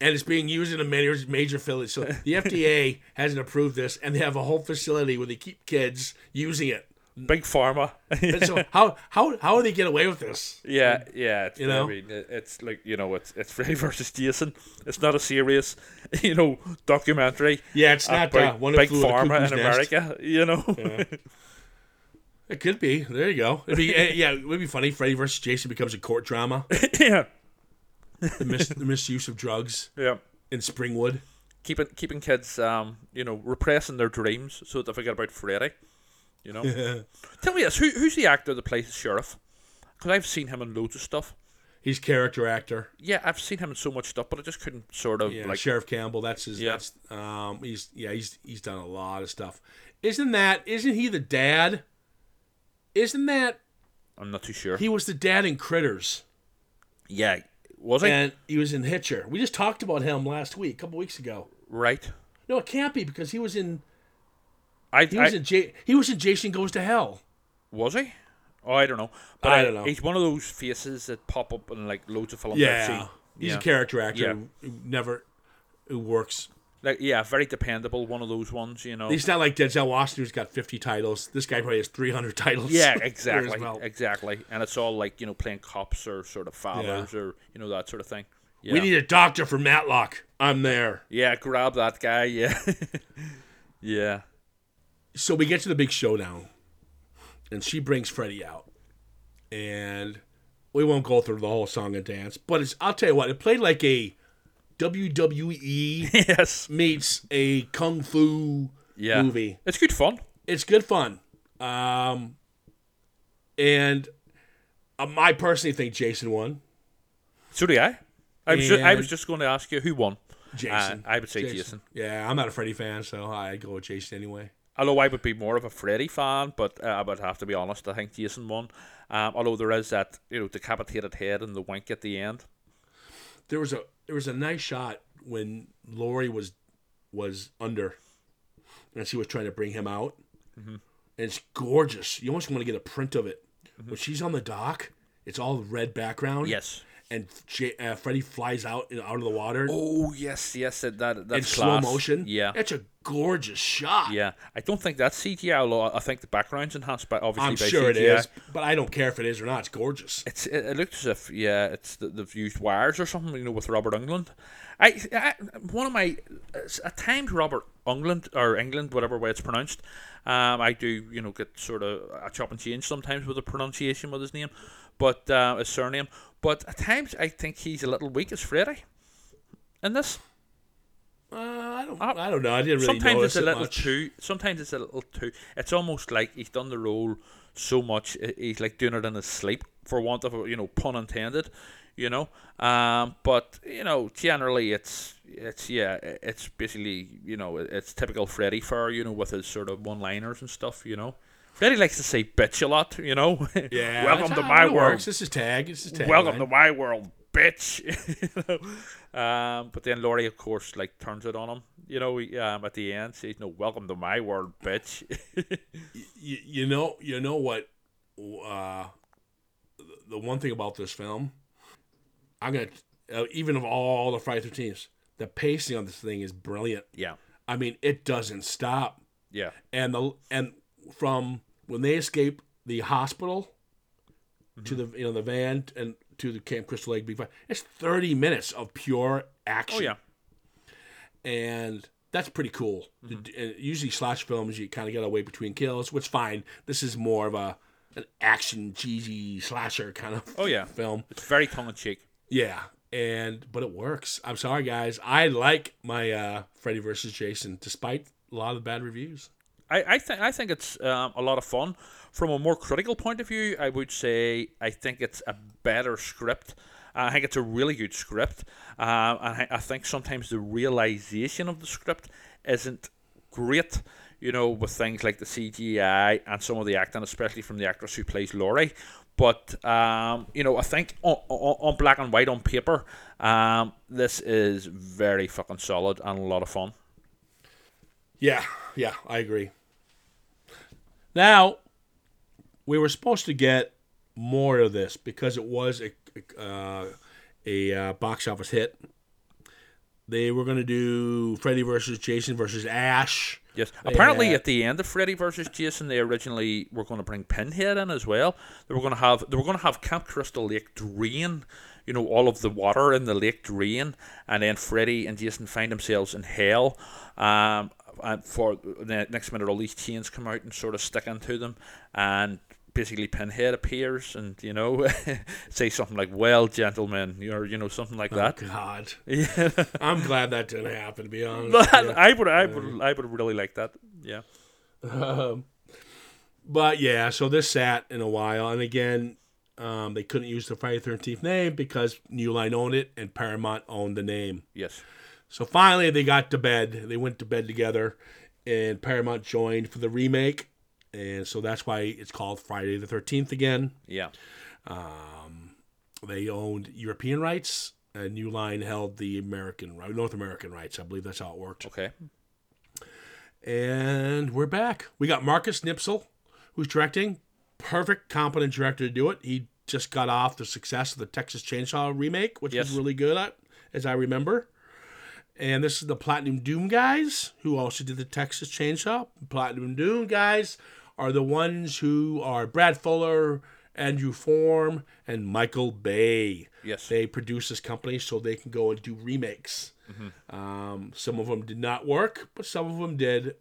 and it's being used in a major, major village. So the F D A hasn't approved this, and they have a whole facility where they keep kids using it. Big pharma. And so how how how do they get away with this? Yeah, yeah. It's, you know, I mean, it's like, you know, it's it's Freddy versus Jason. It's not a serious, you know, documentary. Yeah, it's not uh, one big pharma in America. You know, yeah. It could be. There you go. It'd be, uh, yeah, it would be funny. Freddy versus Jason becomes a court drama. Yeah, the, mis- the misuse of drugs. Yeah, in Springwood, keeping keeping kids, um, you know, repressing their dreams so that they forget about Freddy. You know, yeah. Tell me this: who who's the actor that plays the sheriff? Because I've seen him in loads of stuff. He's character actor. Yeah, I've seen him in so much stuff, but I just couldn't sort of yeah, like Sheriff Campbell. That's his. Yeah. That's, um. He's yeah. He's he's done a lot of stuff. Isn't that? Isn't he the dad? Isn't that? I'm not too sure. He was the dad in Critters. Yeah, was he? And he was in Hitcher. We just talked about him last week, a couple weeks ago. Right. No, it can't be because he was in. I, he, was I, in J- he was in Jason Goes to Hell. Was he? Oh, I don't know. But I, I don't know. He's one of those faces that pop up in like loads of films. Yeah, I've seen. He's yeah. a character actor yeah. who, who never who works. Like, yeah, very dependable. One of those ones, you know. He's not like Denzel Washington, who's got fifty titles. This guy probably has three hundred titles. Yeah, exactly, well. exactly. And it's all like, you know, playing cops or sort of fathers yeah. or, you know, that sort of thing. Yeah. We need a doctor for Matlock. I'm there. Yeah, grab that guy. Yeah, yeah. So we get to the big showdown, and she brings Freddy out, and we won't go through the whole song and dance, but it's, I'll tell you what, it played like a W W E yes. meets a kung fu yeah. movie. It's good fun. It's good fun. Um, and um, I personally think Jason won. So do I. I was, just, I was just going to ask you who won. Jason. Uh, I would say Jason. Jason. Yeah, I'm not a Freddy fan, so I'd go with Jason anyway. Although I would be more of a Freddy fan, but uh, I would have to be honest, I think Jason won. Um, although there is that, you know, decapitated head and the wink at the end. There was a there was a nice shot when Laurie was was under, and she was trying to bring him out. Mm-hmm. And it's gorgeous. You almost want to get a print of it. Mm-hmm. When she's on the dock, it's all red background. Yes. And J- uh, Freddy flies out out of the water. Oh yes, yes, that that that's in slow motion. Yeah, that's a gorgeous shot. Yeah, I don't think that's C G I. Although I think the background's enhanced by obviously. I'm by sure C G I. It is, but I don't care if it is or not. It's gorgeous. It's it, it looks as if yeah, it's they've used wires or something. You know, with Robert Englund. I, I one of my at times Robert Englund or England, whatever way it's pronounced. Um, I do you know get sort of a chop and change sometimes with the pronunciation with his name, but uh, his surname. But at times, I think he's a little weak as Freddy in this. Uh, I don't. I, I don't know. I didn't really sometimes notice it's a little much. too. Sometimes it's a little too. It's almost like he's done the role so much. He's like doing it in his sleep, for want of a, you know, pun intended. You know. Um. But you know, generally, it's it's yeah, it's basically you know, it's typical Freddy fare. You know, with his sort of one-liners and stuff. You know. Freddy likes to say bitch a lot, you know. Yeah. Welcome to my world. Works. This is tag. This is tag. Welcome line. to my world, bitch. You know? Um, but then Laurie, of course, like turns it on him. You know, um, at the end, says, "No, welcome to my world, bitch." you, you know, you know what? Uh, the one thing about this film, I'm gonna uh, even of all the Friday the thirteenth, the pacing on this thing is brilliant. Yeah. I mean, it doesn't stop. Yeah. And the and. From when they escape the hospital mm-hmm. to the you know the van and to the Camp Crystal Lake, it's thirty minutes of pure action. Oh yeah, and that's pretty cool. Mm-hmm. Usually slash films, you kind of get away between kills, which is fine. This is more of a an action cheesy slasher kind of. Oh yeah, film. It's very tongue in cheek. Yeah, and but it works. I'm sorry, guys. I like my uh, Freddy versus Jason, despite a lot of the bad reviews. I I, th- I think it's um, a lot of fun. From a more critical point of view, I would say I think it's a better script. I think it's a really good script. Um, and I, I think sometimes the realization of the script isn't great, you know, with things like the C G I and some of the acting, especially from the actress who plays Laurie. But, um, you know, I think on, on, on black and white, on paper, um, this is very fucking solid and a lot of fun. Yeah, yeah, I agree. Now, we were supposed to get more of this because it was a Uh, a uh, box office hit. They were going to do Freddy versus Jason versus Ash. Yes. Apparently, had, at the end of Freddy versus Jason, they originally were going to bring Pinhead in as well. They were going to have they were going to have Camp Crystal Lake drain, you know, all of the water in the lake drain, and then Freddy and Jason find themselves in hell. Um, and for the next minute, all these chains come out and sort of stick into them, and basically Pinhead appears and, you know, say something like, well, gentlemen, or, you know, something like oh, that. God. Yeah. I'm glad that didn't happen, to be honest. Yeah. I would I would, I would really like that, yeah. Um, but, yeah, so this sat in a while. And, again, um, they couldn't use the Friday the thirteenth name because New Line owned it and Paramount owned the name. Yes. So, finally, they got to bed. They went to bed together, and Paramount joined for the remake. And so that's why it's called Friday the thirteenth again. Yeah. Um, they owned European rights, and New Line held the American, North American rights. I believe that's how it worked. Okay. And we're back. We got Marcus Nipsel, who's directing. Perfect, competent director to do it. He just got off the success of the Texas Chainsaw remake, which yes. was really good, at, as I remember. And this is the Platinum Dunes guys, who also did the Texas Chainsaw. Platinum Dunes guys are the ones who are Brad Fuller, Andrew Form, and Michael Bay. Yes. They produce this company so they can go and do remakes. Mm-hmm. Um, some of them did not work, but some of them did.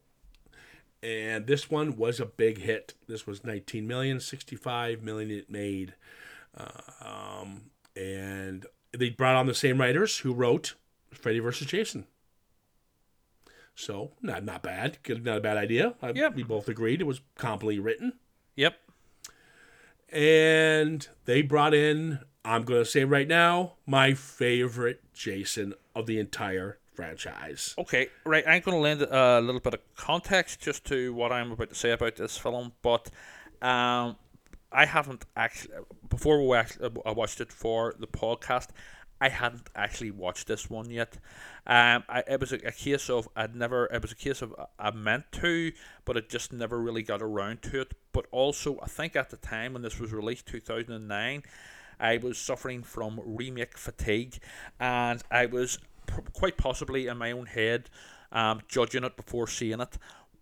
And this one was a big hit. This was nineteen million dollars, sixty-five million dollars it made. Uh, um, and they brought on the same writers who wrote Freddy versus Jason. So, not not bad. Not a bad idea. I, yep. We both agreed. It was competently written. Yep. And they brought in, I'm going to say right now, my favorite Jason of the entire franchise. Okay, right. I'm going to lend a little bit of context just to what I'm about to say about this film. But um, I haven't actually, before we actually, I watched it for the podcast, I hadn't actually watched this one yet. Um, I it was a, a case of I'd never. It was a case of I meant to, but it just never really got around to it. But also, I think at the time when this was released, two thousand nine, I was suffering from remake fatigue, and I was p- quite possibly in my own head, um, judging it before seeing it.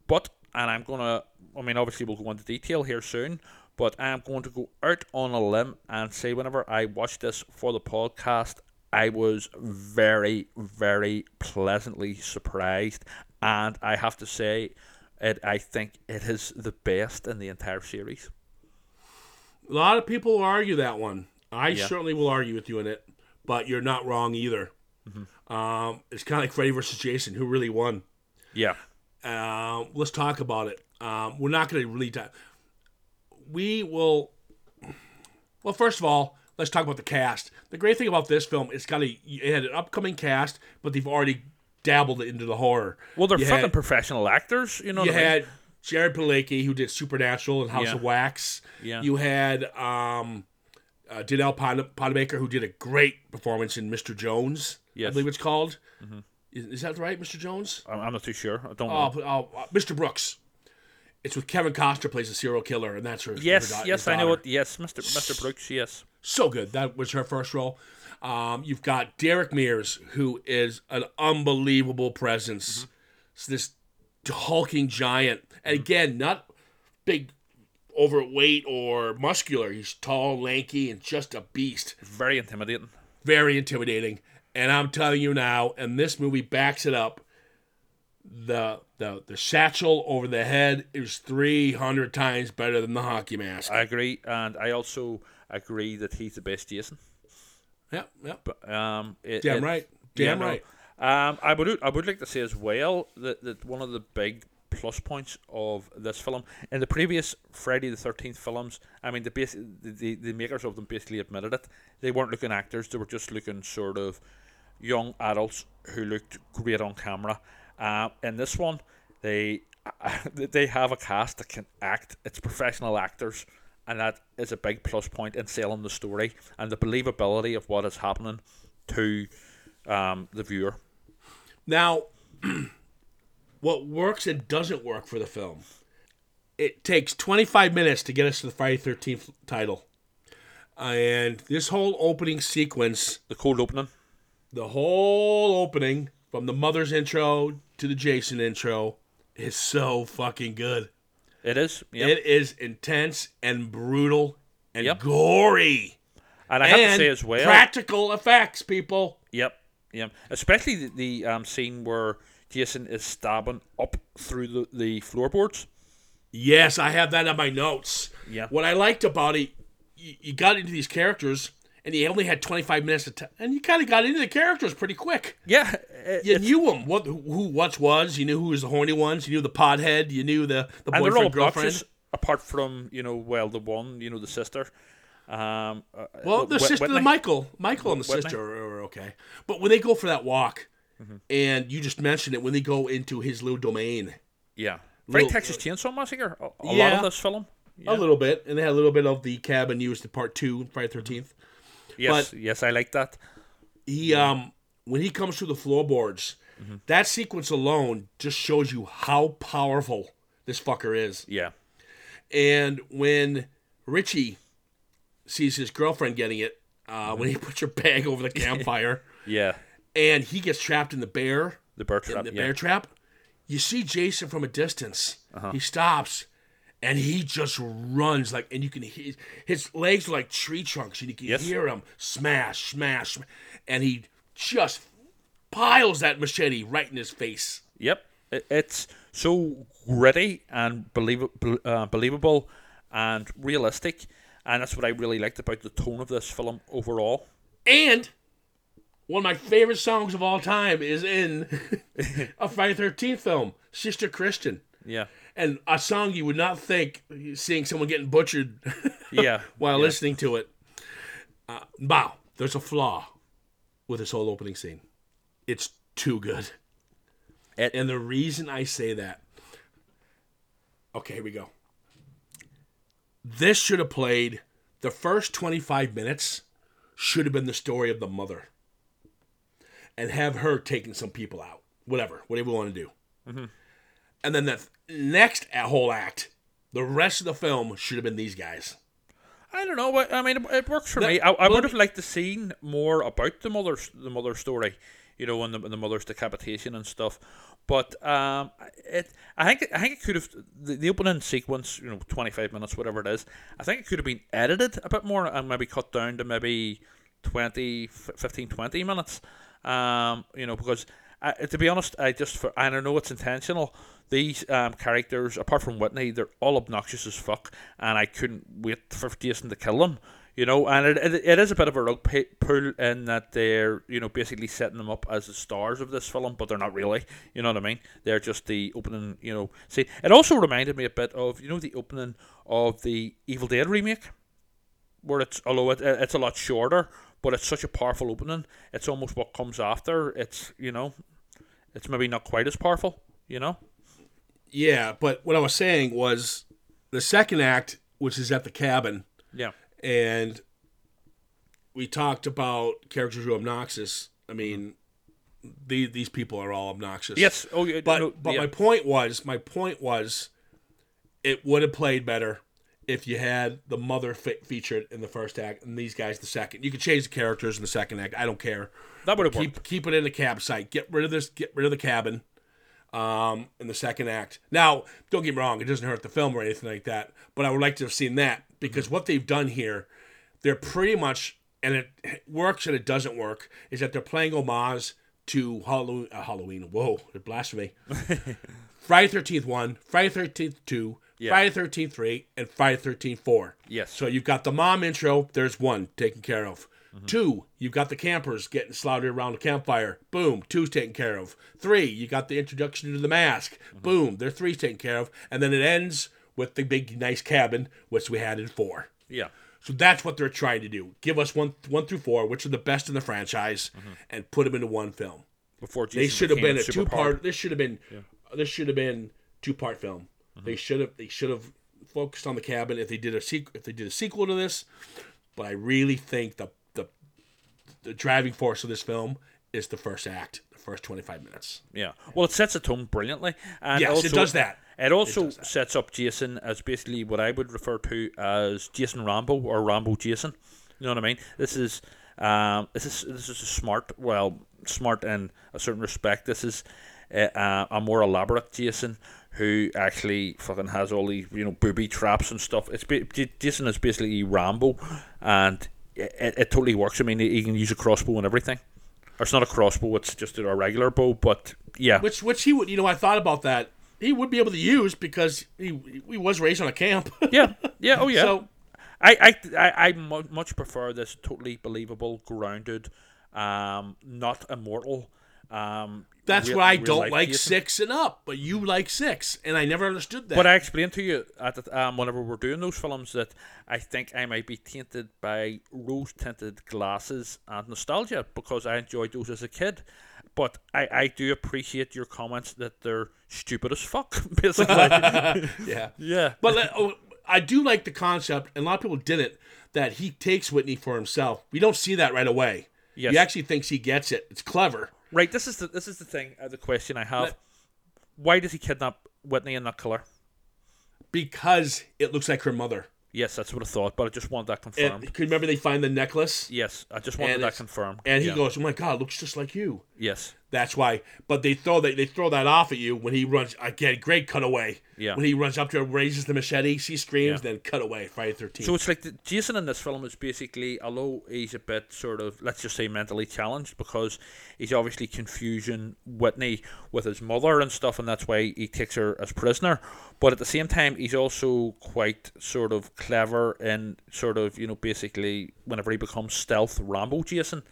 But and I'm gonna. I mean, obviously, we'll go into detail here soon. But I am going to go out on a limb and say, whenever I watched this for the podcast, I was very, very pleasantly surprised, and I have to say, it, I think it is the best in the entire series. A lot of people will argue that one. I yeah. certainly will argue with you in it, but you're not wrong either. Mm-hmm. Um, it's kind of like Freddy versus Jason, who really won. Yeah. Uh, let's talk about it. Um, we're not going to really talk. We will. Well, first of all, let's talk about the cast. The great thing about this film, it's got a, it had an upcoming cast, but they've already dabbled into the horror. Well, they're you fucking had, professional actors, you know. You what had I mean? Jared Padalecki, who did Supernatural and House yeah. of Wax. Yeah. You had um, uh, Dinell Poundmaker, who did a great performance in Mister Jones. Yes. I believe it's called. Mm-hmm. Is, is that right, Mister Jones? I'm not too sure. I don't oh, know. Oh, uh, Mister Brooks. It's with Kevin Costner plays a serial killer, and that's her. Yes, her, yes, her I know it. Yes, Mister Mister Brooks. Yes. So good. That was her first role. Um, you've got Derek Mears, who is an unbelievable presence. Mm-hmm. So this hulking giant. And again, not big overweight or muscular. He's tall, lanky, and just a beast. Very intimidating. Very intimidating. And I'm telling you now, and this movie backs it up, the the the satchel over the head is three hundred times better than the hockey mask. I agree. And I also agree that he's the best Jason. Yep, yep. But, um, it, Damn it, right. Damn yeah, right. No. Um, I would I would like to say as well that, that one of the big plus points of this film, in the previous Friday the thirteenth films, I mean, the, base, the, the, the makers of them basically admitted it. They weren't looking actors. They were just looking sort of young adults who looked great on camera. Uh, in this one, they uh, they have a cast that can act. It's professional actors, and that is a big plus point in selling the story and the believability of what is happening to um, the viewer. Now, what works and doesn't work for the film. It takes twenty-five minutes to get us to the Friday the thirteenth title. And this whole opening sequence... The cold opening. The whole opening, from the mother's intro to the Jason intro, is so fucking good. It is. Yep. It is intense and brutal and yep. gory. And I have and to say as well... practical effects, people. Yep. Yep. Especially the, the um, scene where... Jason is stabbing up through the, the floorboards. Yes, I have that on my notes. Yeah. What I liked about it, you, you got into these characters, and you only had twenty-five minutes to t- and you kind of got into the characters pretty quick. Yeah. It, you knew them. What, who what was. You knew who was the horny ones. You knew the podhead. You knew the, the boyfriend, and girlfriend. Obnoxious, apart from, you know, well, the one, you know, the sister. Um, well, uh, the Whit- sister, Whitney? Michael. Michael and the Whitney? sister are, are okay. But when they go for that walk... Mm-hmm. And you just mentioned it when they go into his little domain. Yeah. Very little, Texas Chainsaw Massacre. A, a yeah, lot of this film. Yeah. A little bit. And they had a little bit of the cabin used in part two, Friday the thirteenth. Yes, but yes, I like that. He yeah. um, When he comes through the floorboards, mm-hmm. that sequence alone just shows you how powerful this fucker is. Yeah. And when Richie sees his girlfriend getting it, uh, mm-hmm. when he puts her bag over the campfire. yeah. And he gets trapped in the bear, the bear trap. The bear yeah. trap. You see Jason from a distance. Uh-huh. He stops, and he just runs like, and you can hear his legs are like tree trunks, and you can yes. hear him smash, smash, and he just piles that machete right in his face. Yep, it's so gritty and believable, uh, believable, and realistic, and that's what I really liked about the tone of this film overall. And one of my favorite songs of all time is in a Friday the thirteenth film, Sister Christian. Yeah. And a song you would not think, seeing someone getting butchered yeah. while yeah. listening to it. Uh, wow, there's a flaw with this whole opening scene. It's too good. It- and the reason I say that... Okay, here we go. This should have played... The first twenty-five minutes should have been the story of the mother. And have her taking some people out. Whatever. Whatever we want to do. Mm-hmm. And then the next whole act, the rest of the film should have been these guys. I don't know. I mean, it works for that, me. I, I would have liked to seen more about the mother's the mother story, you know, and the, the mother's decapitation and stuff. But um, it, I think I think it could have the, the opening sequence, you know, twenty-five minutes, whatever it is. I think it could have been edited a bit more and maybe cut down to maybe twenty, fifteen, twenty minutes. Um, you know, because I, to be honest, I just for I don't know it's intentional. These um, characters, apart from Whitney, they're all obnoxious as fuck, and I couldn't wait for Jason to kill them. You know, and it it, it is a bit of a rug pull in that they're, you know, basically setting them up as the stars of this film, but they're not really. You know what I mean? They're just the opening. You know, see, it also reminded me a bit of, you know, the opening of the Evil Dead remake, where it's although it, it's a lot shorter. But it's such a powerful opening. It's almost what comes after. It's, you know, it's maybe not quite as powerful, you know? Yeah, but what I was saying was the second act, which is at the cabin. Yeah. And we talked about characters who are obnoxious. I mean, the, these people are all obnoxious. Yes. Oh, yeah. But, no, but yeah. my point was, my point was, it would have played better if you had the mother fe- featured in the first act and these guys the second. You could change the characters in the second act. I don't care. That would have keep, worked. Keep it in the campsite. Get rid of this. Get rid of the cabin um, in the second act. Now, don't get me wrong. It doesn't hurt the film or anything like that. But I would like to have seen that, because what they've done here, they're pretty much, and it works and it doesn't work, is that they're playing homage to Halloween. Uh, Halloween. Whoa, blasphemy. Friday thirteenth one, Friday thirteenth two, yeah. Friday thirteenth three, and Friday thirteenth four. Yes. So you've got the mom intro. There's one taken care of. Mm-hmm. Two, you've got the campers getting slaughtered around a campfire. Boom, two's taken care of. Three, you got the introduction to the mask. Mm-hmm. Boom, they're three's taken care of. And then it ends with the big, nice cabin, which we had in four. Yeah. So that's what they're trying to do. Give us one one through four, which are the best in the franchise, mm-hmm. and put them into one film. Before Jason they should have been a two part. This should have been, yeah. this should have been two part film. Mm-hmm. They should have. They should have focused on the cabin if they did a sequ- if they did a sequel to this. But I really think the the the driving force of this film is the first act, the first twenty-five minutes. Yeah. Well, it sets a tone brilliantly. And yes, also, it does that. It also it sets up Jason as basically what I would refer to as Jason Rambo or Rambo Jason. You know what I mean? This is um this is this is a smart well. smart in a certain respect. This is uh, a more elaborate Jason who actually fucking has all these, you know, booby traps and stuff. It's ba- Jason is basically Rambo, and it, it totally works. I mean, he can use a crossbow and everything. Or it's not a crossbow, it's just a regular bow, but yeah. Which which he would, you know, I thought about that. He would be able to use because he he was raised on a camp. Yeah, yeah, oh yeah. So I, I, I, I much prefer this totally believable, grounded, um not immortal um that's real, what I don't like Jason. Six and up, but you like six, and I never understood that. But I explained to you at the, um whenever we're doing those films that I think I might be tainted by rose tinted glasses and nostalgia because I enjoyed those as a kid, but I, I do appreciate your comments that they're stupid as fuck basically. yeah yeah but let, oh, I do like the concept, and a lot of people did it, that he takes Whitney for himself. We don't see that right away. Yes. He actually thinks he gets it. It's clever, right? This is the this is the thing. Uh, the question I have: why does he kidnap Whitney and not kill her? Because it looks like her mother. Yes, that's what I thought, but I just wanted that confirmed. And, remember, they find the necklace. Yes, I just wanted that confirmed. And he yeah. goes, "Oh my God, it looks just like you." Yes, that's why. But they throw that they throw that off at you when he runs again. Great cutaway. Yeah. When he runs up to her, raises the machete, she screams, yeah. then cut away. Friday the thirteenth. So it's like the, Jason in this film is basically, although he's a bit sort of, let's just say, mentally challenged because he's obviously confusing Whitney with his mother and stuff, and that's why he takes her as prisoner. But at the same time, he's also quite sort of clever and sort of, you know, basically whenever he becomes stealth Rambo Jason.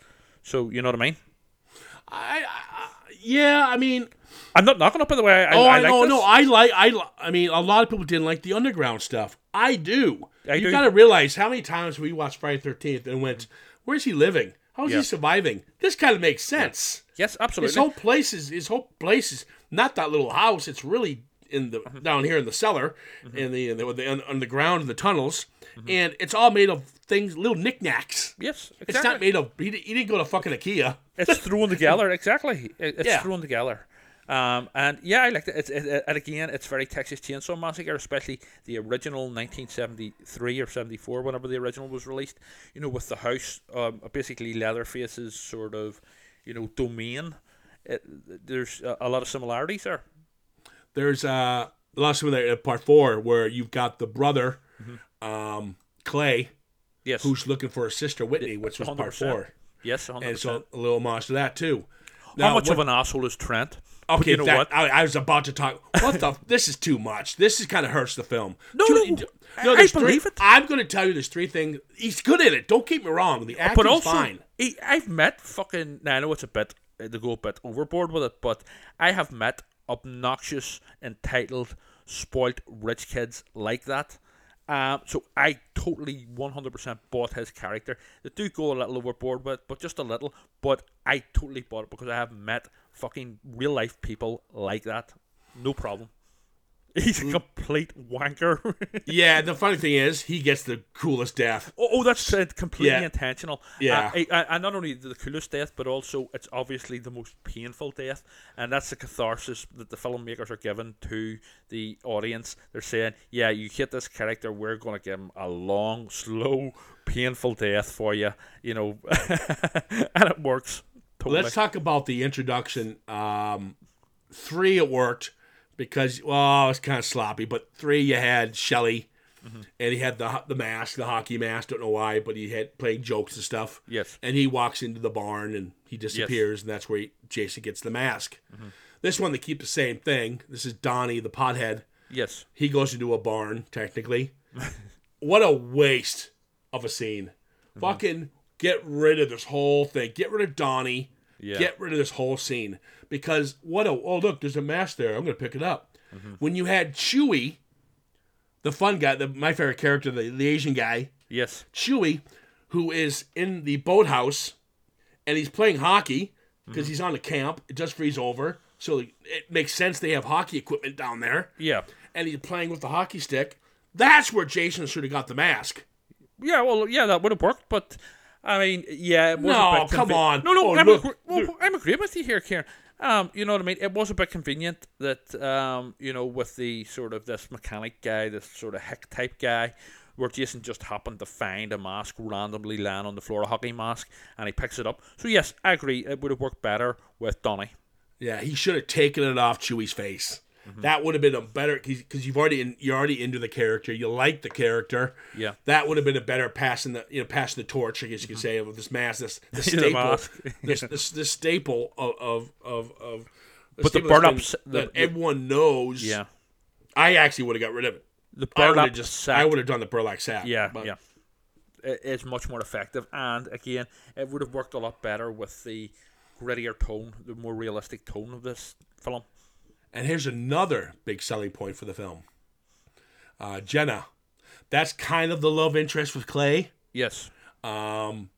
So you know what I mean? I, I yeah, I mean, I'm not knocking up, by the way. I, oh, I like no, this. no, I like, I, li- I mean, a lot of people didn't like the underground stuff. I do. I you got to realize how many times we watched Friday the thirteenth and went, "Where's he living? How is yeah. he surviving?" This kind of makes sense. Yeah. Yes, absolutely. His whole place is his whole place is not that little house. It's really in the mm-hmm. down here in the cellar, mm-hmm. in the in the, the underground in the tunnels, mm-hmm. and it's all made of things, little knickknacks. Yes, exactly. It's not made of. He, he didn't go to fucking IKEA. It's thrown together, exactly. It's yeah. thrown together. Um, and yeah, I like it. It's, it, it. And again, it's very Texas Chainsaw Massacre, especially the original nineteen seventy-three or seventy-four, whenever the original was released, you know, with the house, um, basically Leatherface's sort of, you know, domain. It, there's a, a lot of similarities there. There's uh, a lot of similarities in part four where you've got the brother, mm-hmm. um, Clay, yes. who's looking for his sister, Whitney, which was one hundred percent part four. Yes, one hundred percent. And so a little homage to that too. Now, how much what, of an asshole is Trent? Okay, you know that, what? I, I was about to talk. What the? This is too much. This is kind of hurts the film. No, two, no, you know, I, I believe three, it. I'm going to tell you there's three things. He's good at it. Don't get me wrong. The acting's but also, fine. He, I've met fucking. Now I know it's a bit to go a bit overboard with it, but I have met obnoxious, entitled, spoilt rich kids like that. Um, so I totally one hundred percent bought his character. They do go a little overboard with it, but just a little. But I totally bought it because I have met fucking real life people like that. No problem. He's a complete wanker. Yeah, the funny thing is, he gets the coolest death. Oh, oh that's uh, completely yeah. intentional. Yeah. Uh, I, I, not only the coolest death, but also it's obviously the most painful death. And that's the catharsis that the filmmakers are giving to the audience. They're saying, yeah, you hit this character, we're going to give him a long, slow, painful death for you. You know, and it works. Totally. Let's talk about the introduction. Um, three, it worked. Because, well, it was kind of sloppy, but three, you had Shelley, mm-hmm. and he had the the mask, the hockey mask, don't know why, but he had playing jokes and stuff. Yes. And he walks into the barn, and he disappears, yes. and that's where he, Jason gets the mask. Mm-hmm. This one, they keep the same thing. This is Donnie, the pothead. Yes. He goes into a barn, technically. What a waste of a scene. Mm-hmm. Fucking get rid of this whole thing. Get rid of Donnie. Yeah. Get rid of this whole scene. Because, what a, oh, look, there's a mask there. I'm going to pick it up. Mm-hmm. When you had Chewie, the fun guy, the my favorite character, the, the Asian guy. Yes. Chewie, who is in the boathouse, and he's playing hockey because mm-hmm. he's on the camp. It just freeze over. So it makes sense they have hockey equipment down there. Yeah. And he's playing with the hockey stick. That's where Jason should have got the mask. Yeah, well, yeah, that would have worked, but... I mean, yeah, it was no, a bit come on. No, no, oh, I'm, look, a, well, I'm agreeing with you here, Karen. Um, you know what I mean? It was a bit convenient that, um, you know, with the sort of this mechanic guy, this sort of hick type guy, where Jason just happened to find a mask randomly lying on the floor, a hockey mask, and he picks it up. So, yes, I agree. It would have worked better with Donnie. Yeah, he should have taken it off Chewie's face. Mm-hmm. That would have been a better, because you've already in, you're already into the character, you like the character. Yeah, that would have been a better passing the you know passing the torch, I guess you could say, of this mask, this the staple, mask. this, this this staple of of of. of but the burn ups that the, everyone knows. Yeah, I actually would have got rid of it. The burn up sack. I would have done the burlap sack. Yeah, but. yeah, it, it's much more effective, and again, it would have worked a lot better with the grittier tone, the more realistic tone of this film. And here's another big selling point for the film. Uh, Jenna. That's kind of the love interest with Clay. Yes. Um,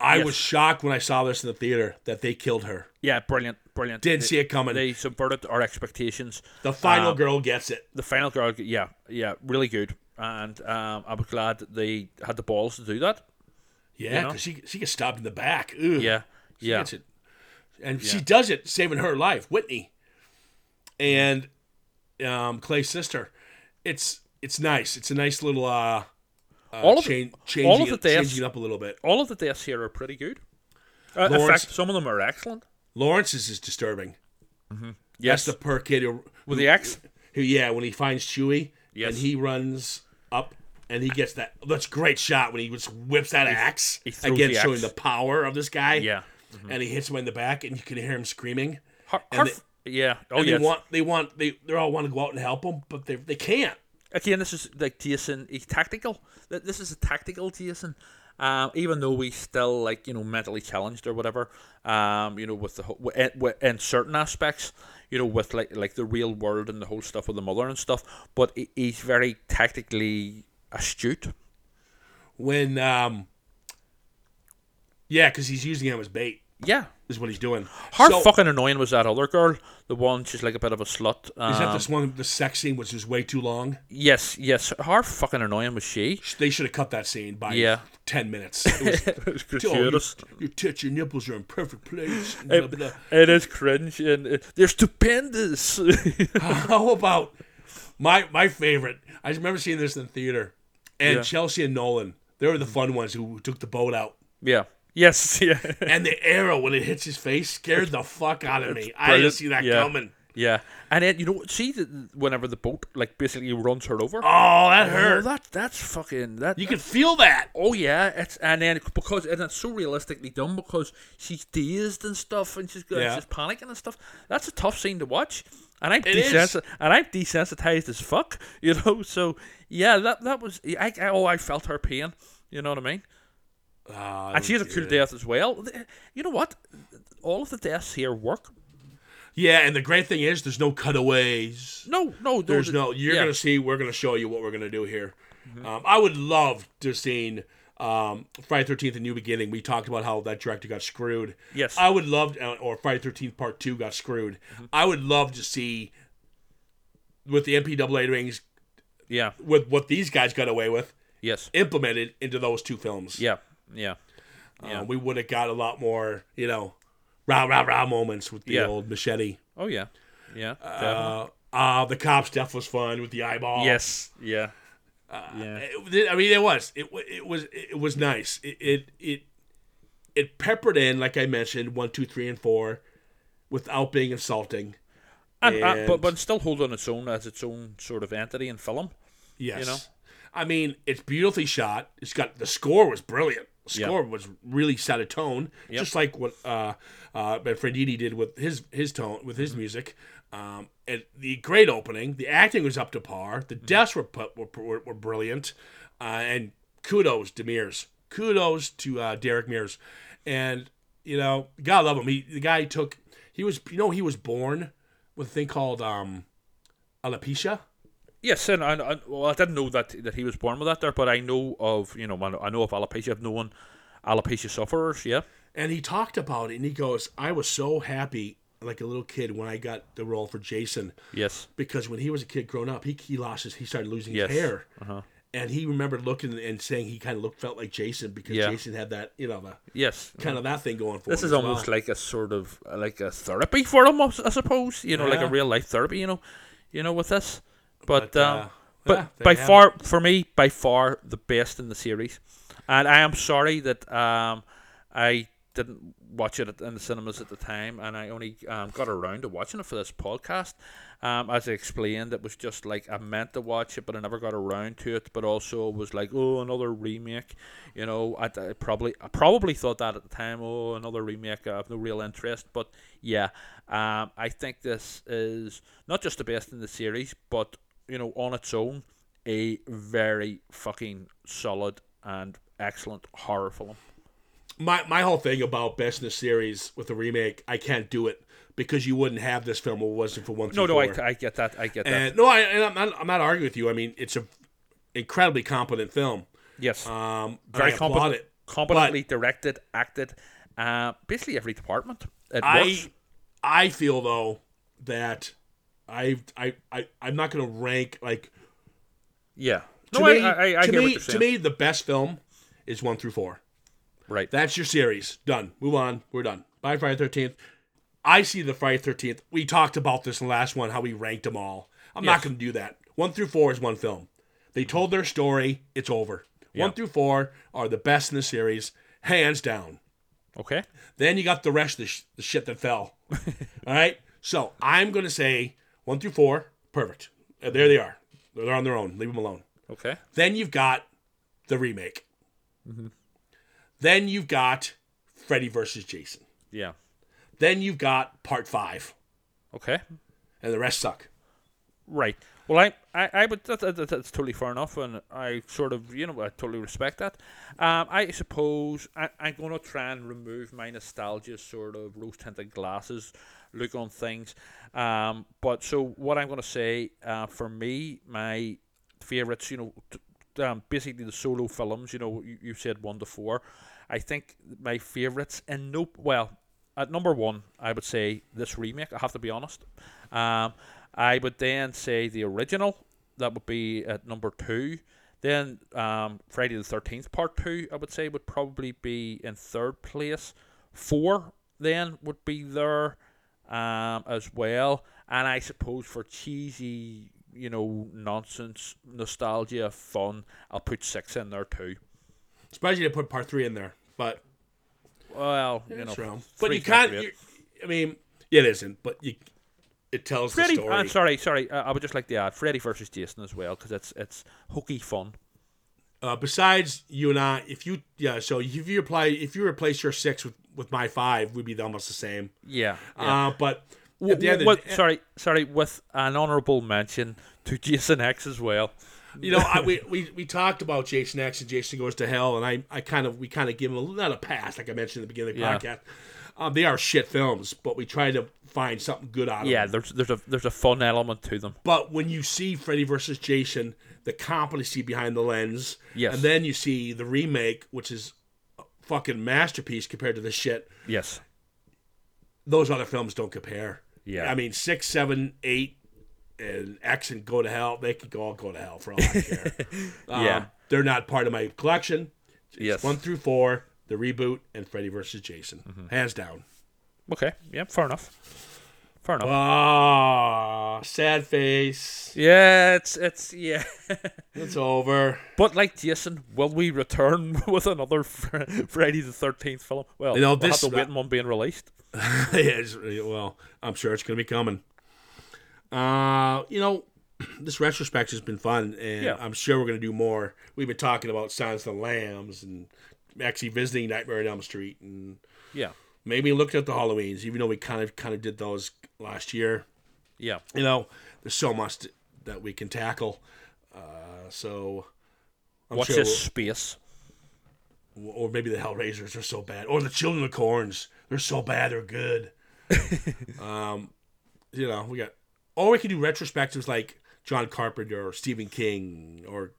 I yes. was shocked when I saw this in the theater that they killed her. Yeah, brilliant, brilliant. Didn't they, see it coming. They subverted our expectations. The final um, girl gets it. The final girl, yeah, yeah, really good. And um, I was glad they had the balls to do that. Yeah, because you know? she, she gets stabbed in the back. Ugh. Yeah, she yeah. gets it. And yeah. she does it, saving her life, Whitney. And um, Clay's sister, it's it's nice. It's a nice little uh, uh, all of change, the, changing, all of the it, deaths, changing it up a little bit. All of the deaths here are pretty good. Uh, Lawrence, in fact, some of them are excellent. Lawrence's is disturbing. Mm-hmm. Yes, that's the per kid who, with the axe. Who, yeah, when he finds Chewie, yes. and he runs up and he gets that. That's a great shot when he just whips that he, axe he again, the showing axe. the power of this guy. Yeah, mm-hmm. and he hits him in the back, and you can hear him screaming. Har- and Yeah. Oh, yeah. They want. They want. They. They all want to go out and help him, but they. They can't. Again, this is like Jason. He's tactical. This is a tactical Jason. Um, even though we still like you know mentally challenged or whatever. Um, you know with the with, with, in certain aspects, you know with like like the real world and the whole stuff with the mother and stuff. But he's very tactically astute. When um. Yeah, because he's using him as bait. Yeah. Is what he's doing. How so, fucking annoying was that other girl? The one, she's like a bit of a slut. Um, is that this one, the sex scene, which is way too long? Yes, yes. How fucking annoying was she? They should have cut that scene by yeah. ten minutes. It was, it was gratuitous. Oh, your, your tits, your nipples are in perfect place. Blah, it, blah. It is cringe, and it, they're stupendous. How about my my favorite? I remember seeing this in the theater, and yeah. Chelsea and Nolan, they were the fun ones who took the boat out. Yeah. Yes, yeah. And the arrow, when it hits his face, scared the fuck out of me. I didn't see that yeah. coming. Yeah. And then, you know, see, the, whenever the boat, like, basically runs her over. Oh, that oh, hurt. That, that's fucking... That, you that, can feel that. Oh, yeah. It's And then, because and it's so realistically done, because she's dazed and stuff, and she's, yeah. she's panicking and stuff. That's a tough scene to watch. And I'm, desensi- and I'm desensitized as fuck, you know? So, yeah, that that was... I, I Oh, I felt her pain. You know what I mean? Oh, and she has a cool death as well. You know what? All of the deaths here work. Yeah, and the great thing is there's no cutaways. No, no. There's, there's no... You're yeah. going to see... We're going to show you what we're going to do here. Mm-hmm. Um, I would love to have seen um, Friday the thirteenth A New Beginning. We talked about how that director got screwed. Yes. I would love... To, or Friday the thirteenth Part two got screwed. Mm-hmm. I would love to see with the M P A A ratings... Yeah. With what these guys got away with. Yes. Implemented into those two films. Yeah. Yeah, yeah. Um, we would have got a lot more, you know, rah rah rah moments with the yeah. old machete. Oh yeah, yeah. Uh, uh, the cop stuff was fun with the eyeball. Yes, yeah, uh, yeah. It, I mean, it was it it was it was nice. It, it it it peppered in, like I mentioned, one, two, three, and four, without being insulting, and, and uh, but but still holding its own as its own sort of entity and film. Yes, you know. I mean, it's beautifully shot. It's got the score was brilliant. The score yep. was really set a tone, yep. just like what uh, uh, Fredini did with his his tone with his mm-hmm. music. Um, and the great opening, the acting was up to par. The mm-hmm. deaths were, were were were brilliant, uh, and kudos to Mears Kudos to uh, Derek Mears. And, you know, gotta love him. He, the guy took, he was, you know, he was born with a thing called um, alopecia. Yes, and I, I, well, I didn't know that that he was born with that there, but I know of, you know, I know of alopecia. I've known alopecia sufferers, yeah. And he talked about it, and he goes, I was so happy, like a little kid, when I got the role for Jason. Yes. Because when he was a kid growing up, he he lost his, he started losing yes. his hair. Uh-huh. And he remembered looking and saying he kind of looked, felt like Jason because yeah. Jason had that, you know, the, yes, kind of that thing going for this him. This is almost well. like a sort of like a therapy for him, I suppose. You know, yeah. like a real life therapy. You know, you know, with this. But but, uh, uh, but yeah, by far it. for me, by far the best in the series. And I am sorry that um I didn't watch it in the cinemas at the time, and I only um, got around to watching it for this podcast. Um, as I explained, it was just like I meant to watch it, but I never got around to it. But also, it was like, oh, another remake. You know, I, I probably I probably thought that at the time. Oh, another remake. I have no real interest. But yeah, um, I think this is not just the best in the series, but you know, on its own, a very fucking solid and excellent horror film. My my whole thing about best in the series with the remake, I can't do it because you wouldn't have this film if it wasn't for one. No, no, I, I get that, I get that. And, no, I, and I'm not, I'm not arguing with you. I mean, it's a incredibly competent film. Yes, um, very competent, it, competently directed, acted, uh, basically every department. It I works. I feel though that I I I I'm not going to rank like yeah. No, I, me, I I to hear me what you're saying. To me the best film is one through four. Right. That's your series. Done. Move on. We're done. Bye, Friday the thirteenth. I see the Friday the thirteenth. We talked about this in the last one, how we ranked them all. I'm yes. not going to do that. One through four is one film. They told their story. It's over. Yeah. One through four are the best in the series, hands down. Okay. Then you got the rest of the, sh- the shit that fell. All right? So I'm going to say one through four, perfect. Uh, there they are. They're on their own. Leave them alone. Okay. Then you've got the remake. Mm-hmm. Then you've got Freddy versus Jason. Yeah. Then you've got part five. Okay. And the rest suck. Right. Well, I, I, I would, that, that, that's totally fair enough, and I sort of, you know, I totally respect that. Um, I suppose I, I'm going to try and remove my nostalgia sort of rose-tinted glasses look on things. Um, but so what I'm going to say, uh, for me, my favorites, you know, t- Um, basically the solo films, you know, you, you said one to four. I think my favourites, and no, well, at number one, I would say this remake, I have to be honest. Um, I would then say the original, that would be at number two. Then um, Friday the thirteenth part two, I would say, would probably be in third place. Four then would be there um, as well. And I suppose for cheesy, you know, nonsense, nostalgia, fun, I'll put six in there too. Especially to put part three in there, but well, you know, wrong. But you can't. You, I mean, it isn't, but you, it tells Freddy, the story. I'm sorry, sorry. Uh, I would just like to add Freddy versus Jason as well because it's it's hooky fun. Uh, besides you and I, if you yeah, so if you apply, if you replace your six with, with my five, we'd be almost the same. Yeah. yeah. Uh, but. At the end what, the, sorry, sorry. With an honourable mention to Jason X as well. You know, I, we, we we talked about Jason X and Jason Goes to Hell, and I, I kind of we kind of give them a, not a pass, like I mentioned at the beginning of the yeah. podcast. Um, they are shit films, but we try to find something good out of yeah, them. Yeah, there's there's a there's a fun element to them. But when you see Freddy versus Jason, the competency behind the lens, yes. and then you see the remake, which is a fucking masterpiece compared to this shit. Yes, those other films don't compare. Yeah, I mean six, seven, eight, and X and Go to Hell. They could all go to hell for all I care. um, yeah, they're not part of my collection. It's yes, one through four, the reboot, and Freddy versus Jason, mm-hmm. hands down. Okay, yeah, fair enough. Fair enough. Ah, oh, sad face. Yeah, it's it's yeah, it's over. But like Jason, will we return with another Freddy the thirteenth film? Well, you know, we'll this, have to wait on one being released. Yes, well, I'm sure it's going to be coming. Uh, you know, this retrospect has been fun, and yeah. I'm sure we're going to do more. We've been talking about Silence of the Lambs and actually visiting Nightmare on Elm Street, and yeah, maybe looked at the Halloweens, even though we kind of kind of did those last year. Yeah, you know, there's so much to, that we can tackle. Uh, so, I'm watch sure this we'll, space. Or maybe the Hellraisers are so bad. Or the Children of the Corns. They're so bad, they're good. um, you know, we got... Or we could do retrospectives like John Carpenter or Stephen King or,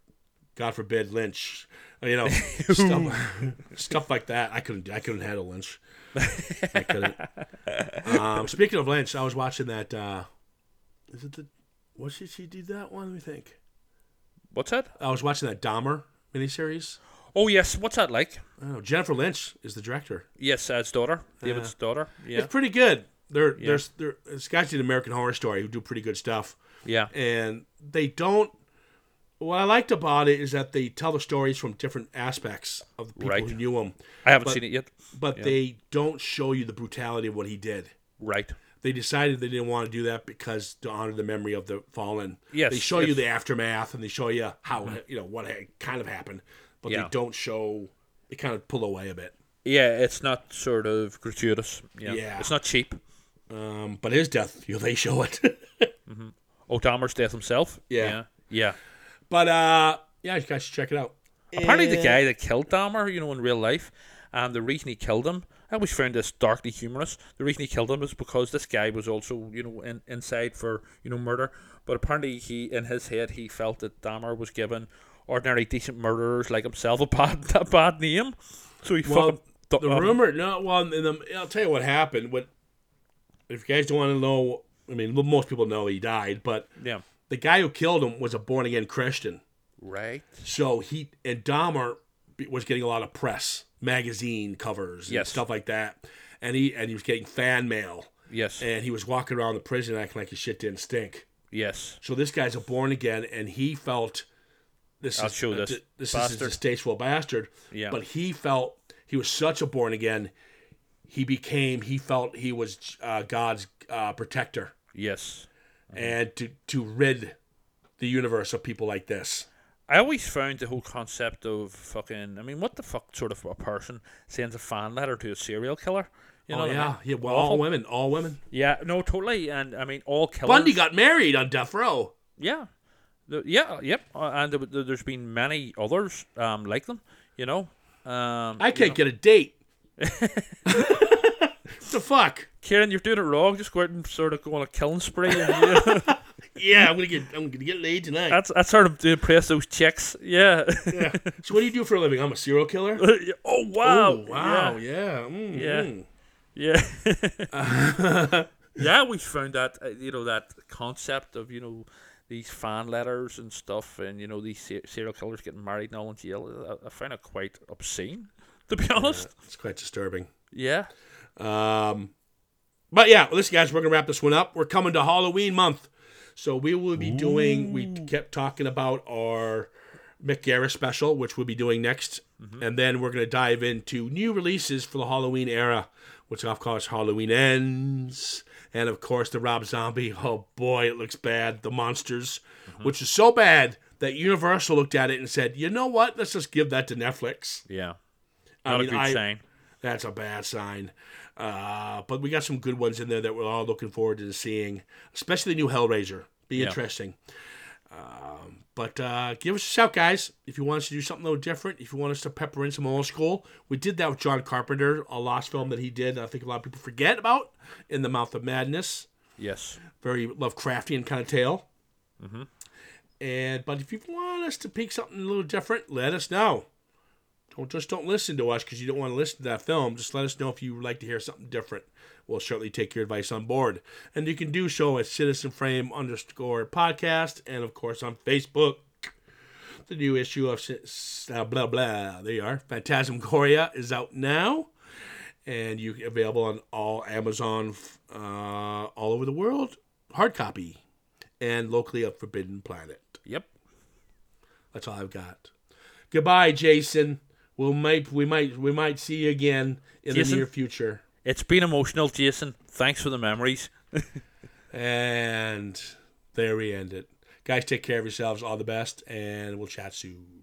God forbid, Lynch. You know, stuff, stuff like that. I couldn't I couldn't handle Lynch. I couldn't. Um, speaking of Lynch, I was watching that... Uh, is it the... What should she do that one? Let me think. What's that? I was watching that Dahmer miniseries. Oh, yes. What's that like? Oh, Jennifer Lynch is the director. Yes, uh, it's daughter. David's uh, daughter. Yeah. It's pretty good. They're, yeah. they're, they're, it's got to the American Horror Story who do pretty good stuff. Yeah. And they don't... What I liked about it is that they tell the stories from different aspects of the people right. who knew him. I haven't but, seen it yet. But yeah. they don't show you the brutality of what he did. Right. They decided they didn't want to do that because to honor the memory of the fallen. Yes. They show yes. you the aftermath and they show you how, mm-hmm. you know, what kind of happened. But yeah. they don't show, they kind of pull away a bit. Yeah, it's not sort of gratuitous. Yeah. yeah. It's not cheap. Um, but his death, you know, they show it. mm-hmm. Oh, Dahmer's death himself? Yeah. Yeah. yeah. But, uh, yeah, you guys should check it out. Apparently yeah. the guy that killed Dahmer, you know, in real life, um, the reason he killed him, I always found this darkly humorous. The reason he killed him is because this guy was also, you know, in, inside for, you know, murder. But apparently he, in his head, he felt that Dahmer was given... ordinary decent murderers like himself a bad a bad name, so he well, fucking th- the rumor no well in the, I'll tell you what happened. What if you guys don't want to know? I mean, most people know he died, but yeah, the guy who killed him was a born again Christian, right? So he and Dahmer was getting a lot of press, magazine covers, and yes. stuff like that, and he and he was getting fan mail, yes, and he was walking around the prison acting like his shit didn't stink, yes. So this guy's a born again, and he felt. This I'll is, show this. Uh, this bastard. Is a distasteful bastard. Yeah. But he felt he was such a born again. He became. He felt he was uh, God's uh, protector. Yes. And to to rid the universe of people like this. I always found the whole concept of fucking. I mean, what the fuck sort of a person sends a fan letter to a serial killer? You know oh yeah, I mean? yeah. Well, all women, all women. Yeah. No, totally. And I mean, all killers. Bundy got married on death row. Yeah. Yeah, yep, and there's been many others um, like them, you know. Um, I can't you know. get a date. What the fuck, Karen? You're doing it wrong. Just go out and sort of go on a killing spree. And, yeah. yeah, I'm gonna get, I'm gonna get laid tonight. That's that's sort of to impress those chicks. Yeah. yeah. So what do you do for a living? I'm a serial killer. oh wow! Oh, wow! Yeah. Yeah. Mm, yeah. Mm. Yeah. yeah. We found that you know that concept of you know. These fan letters and stuff, and you know these ser- serial killers getting married and all in jail. I, I find it quite obscene, to be honest. Yeah, it's quite disturbing. Yeah. Um, but yeah, well, listen, guys, we're gonna wrap this one up. We're coming to Halloween month, so we will be Ooh. doing. We kept talking about our McGarrett special, which we'll be doing next, mm-hmm. and then we're gonna dive into new releases for the Halloween era, which of course Halloween Ends. And, of course, the Rob Zombie, oh, boy, it looks bad. The Monsters, mm-hmm. which is so bad that Universal looked at it and said, you know what? Let's just give that to Netflix. Yeah. Not I mean, a good I, sign. That's a bad sign. Uh, but we got some good ones in there that we're all looking forward to seeing, especially the new Hellraiser. Be yeah. interesting. Um, but uh, give us a shout, guys, if you want us to do something a little different, if you want us to pepper in some old school. We did that with John Carpenter, a lost film that he did that I think a lot of people forget about, In the Mouth of Madness. Yes. Very Lovecraftian kind of tale. Mm-hmm. And But if you want us to pick something a little different, let us know. Don't Just don't listen to us because you don't want to listen to that film. Just let us know if you would like to hear something different. We'll certainly take your advice on board. And you can do so at citizenframe underscore podcast and, of course, on Facebook. The new issue of uh, blah, blah, there you are, Phantasmagoria is out now. And you're available on all Amazon uh, all over the world, hard copy, and locally at Forbidden Planet. Yep. That's all I've got. Goodbye, Jason. We'll might, we might we might see you again in Jason? the near future. It's been emotional, Jason. Thanks for the memories. And there we end it. Guys, take care of yourselves. All the best, and we'll chat soon.